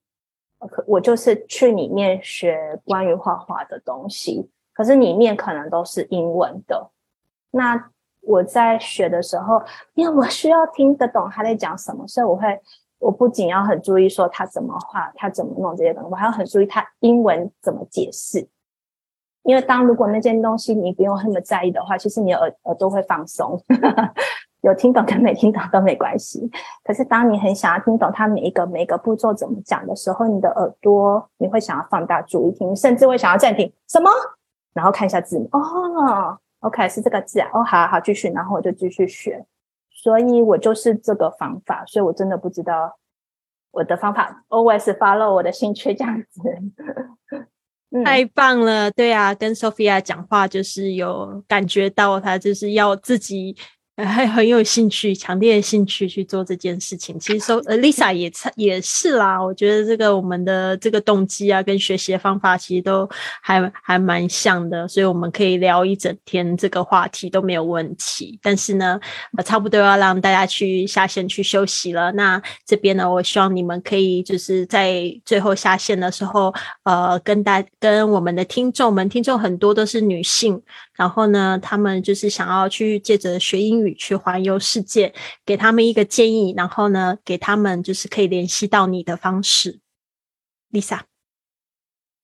我就是去里面学关于画画的东西，可是里面可能都是英文的。那我在学的时候，因为我需要听得懂他在讲什么，所以我会我不仅要很注意说他怎么画，他怎么弄这些东西，我还要很注意他英文怎么解释。因为当如果那件东西你不用那么在意的话，其实你的 耳, 耳朵会放松，有听懂跟没听懂都没关系。可是当你很想要听懂他每一个每一个步骤怎么讲的时候，你的耳朵你会想要放大注意听，甚至会想要暂停什么，然后看一下字母，哦OK 是这个字啊，哦好好继续，然后我就继续学。所以我就是这个方法，所以我真的不知道我的方法 always follow 我的兴趣这样子。嗯、太棒了。对啊，跟 Sophia 讲话就是有感觉到她就是要自己还很有兴趣，强烈的兴趣去做这件事情。其实说、呃、Lisa 也也是啦，我觉得这个我们的这个动机啊，跟学习的方法其实都还还蛮像的，所以我们可以聊一整天这个话题都没有问题。但是呢、呃、差不多要让大家去下线去休息了。那这边呢，我希望你们可以就是在最后下线的时候，呃，跟大跟我们的听众们，听众很多都是女性，然后呢，他们就是想要去借着学英语去环游世界，给他们一个建议，然后呢给他们就是可以联系到你的方式。 Lisa。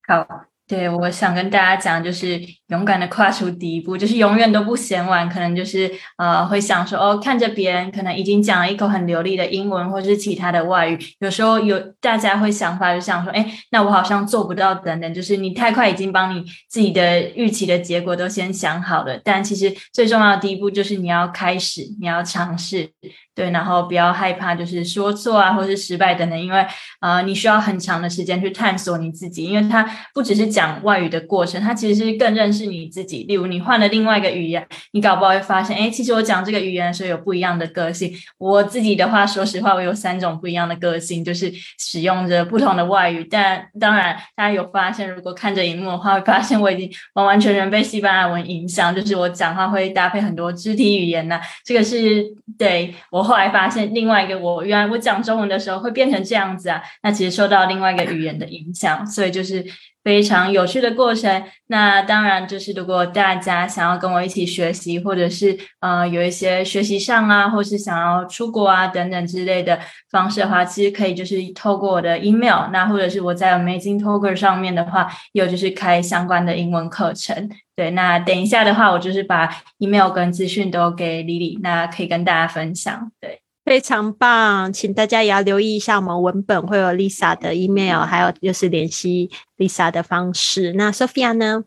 好，对，我想跟大家讲就是勇敢的跨出第一步，就是永远都不嫌晚。可能就是呃，会想说哦，看着别人可能已经讲了一口很流利的英文或是其他的外语，有时候有大家会想法就想说哎，那我好像做不到等等，就是你太快已经帮你自己的预期的结果都先想好了。但其实最重要的第一步就是你要开始，你要尝试，对，然后不要害怕就是说错啊或是失败等等，因为呃，你需要很长的时间去探索你自己，因为它不只是讲外语的过程，它其实是更认识识你自己，例如你换了另外一个语言，你搞不好会发现，哎，其实我讲这个语言的时候有不一样的个性。我自己的话，说实话，我有三种不一样的个性，就是使用着不同的外语。但当然大家有发现，如果看着荧幕的话，会发现我已经完完全全被西班牙文影响，就是我讲话会搭配很多肢体语言、啊、这个是对我后来发现另外一个，我原来我讲中文的时候会变成这样子啊，那其实受到另外一个语言的影响，所以就是非常有趣的过程。那当然就是如果大家想要跟我一起学习，或者是呃有一些学习上啊，或是想要出国啊等等之类的方式的话，其实可以就是透过我的 email， 那或者是我在 Amazing Talker 上面的话有就是开相关的英文课程。对，那等一下的话我就是把 email 跟资讯都给 Lily， 那可以跟大家分享。对，非常棒，请大家也要留意一下，我们文本会有 Lisa 的 email， 还有就是联系 Lisa 的方式。那 Sophia 呢？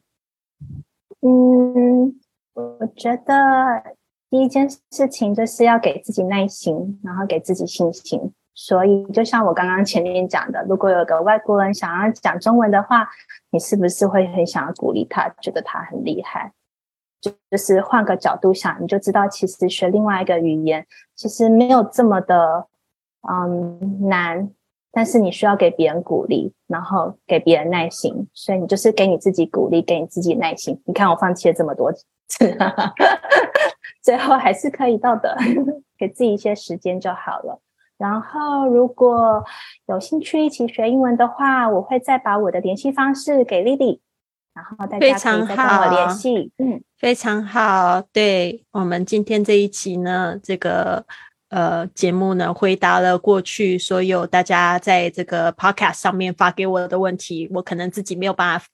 嗯，我觉得第一件事情就是要给自己耐心，然后给自己信心。所以就像我刚刚前面讲的，如果有个外国人想要讲中文的话，你是不是会很想要鼓励他，觉得他很厉害？就是换个角度想，你就知道其实学另外一个语言其实没有这么的嗯难，但是你需要给别人鼓励，然后给别人耐心，所以你就是给你自己鼓励，给你自己耐心。你看我放弃了这么多次、啊、最后还是可以到的，给自己一些时间就好了。然后如果有兴趣一起学英文的话，我会再把我的联系方式给丽丽，然后大家可以再跟我联系。嗯，非常好。对，我们今天这一集呢，这个呃节目呢，回答了过去所有大家在这个 podcast 上面发给我的问题，我可能自己没有办法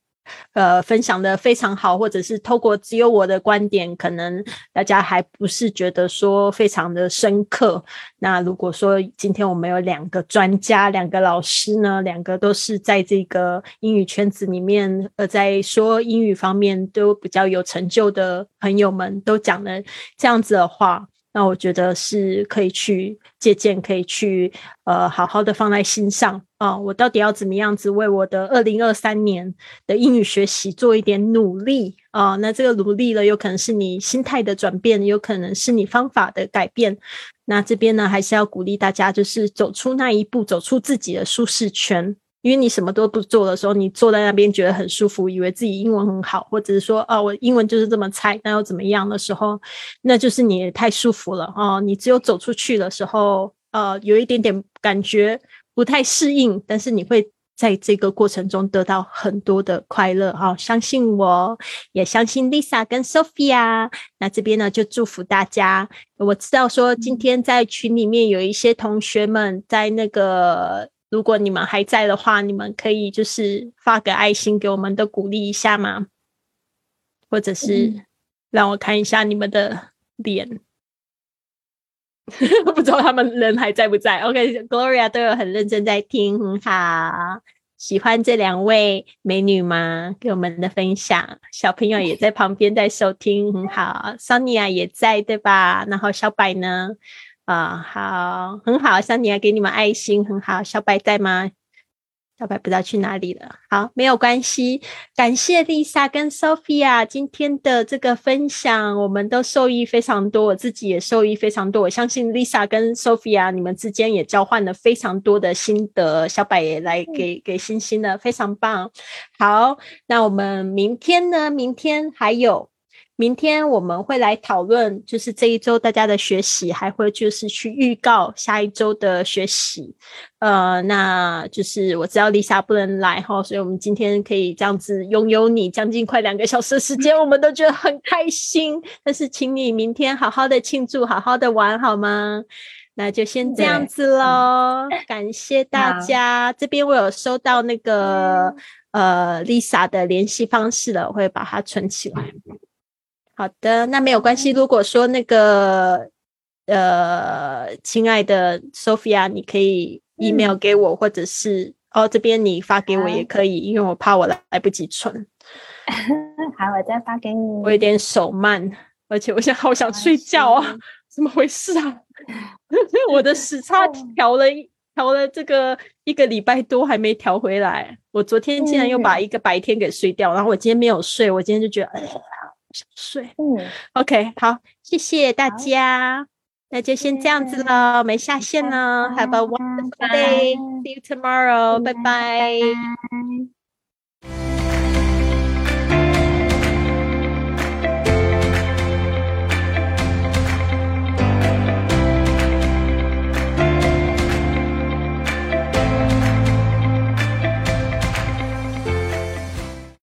呃分享的非常好，或者是透过只有我的观点，可能大家还不是觉得说非常的深刻。那如果说今天我们有两个专家，两个老师呢，两个都是在这个英语圈子里面呃，在说英语方面都比较有成就的朋友们都讲了这样子的话，那我觉得是可以去借鉴，可以去呃好好的放在心上啊、哦！我到底要怎么样子为我的二零二三年的英语学习做一点努力啊、哦？那这个努力了，有可能是你心态的转变，有可能是你方法的改变。那这边呢，还是要鼓励大家，就是走出那一步，走出自己的舒适圈。因为你什么都不做的时候，你坐在那边觉得很舒服，以为自己英文很好，或者是说啊，我英文就是这么菜，那又怎么样的时候，那就是你也太舒服了哦。你只有走出去的时候，呃，有一点点感觉不太适应，但是你会在这个过程中得到很多的快乐哦。相信我，也相信 Lisa 跟 Sophia。 那这边呢，就祝福大家。我知道说今天在群里面有一些同学们在那个，如果你们还在的话，你们可以就是发个爱心给我们的鼓励一下吗？或者是让我看一下你们的脸。不知道他们人还在不在。 OK， Gloria 都有很认真在听，很好。喜欢这两位美女吗？给我们的分享。小朋友也在旁边在收听，很好。 Sonia 也在对吧？然后小白呢？啊、哦，好，很好，像你要给你们爱心，很好。小白在吗？小白不知道去哪里了。好，没有关系，感谢 Lisa 跟 Sophia 今天的这个分享，我们都受益非常多，我自己也受益非常多。我相信 Lisa 跟 Sophia 你们之间也交换了非常多的心得，小白也来给给星星了，非常棒。好，那我们明天呢？明天还有明天我们会来讨论就是这一周大家的学习，还会就是去预告下一周的学习。呃，那就是我知道 Lisa 不能来齁，所以我们今天可以这样子拥有你将近快两个小时的时间，我们都觉得很开心。但是请你明天好好的庆祝，好好的玩好吗？那就先这样子咯、嗯、感谢大家。这边我有收到那个、嗯、呃 Lisa 的联系方式了，我会把它存起来。好的，那没有关系。如果说那个呃，亲爱的 Sophia， 你可以 email 给我，嗯、或者是哦这边你发给我也可以，因为我怕我来不及存。好，我再发给你。我有点手慢，而且我现在好想睡觉啊！怎么回事啊？我的时差调了调了这个一个礼拜多还没调回来。我昨天竟然又把一个白天给睡掉、嗯、然后我今天没有睡，我今天就觉得哎呀想睡。嗯 OK 好，谢谢大家，那就先这样子了，没下线了。 Have a wonderful day, see you tomorrow, bye bye.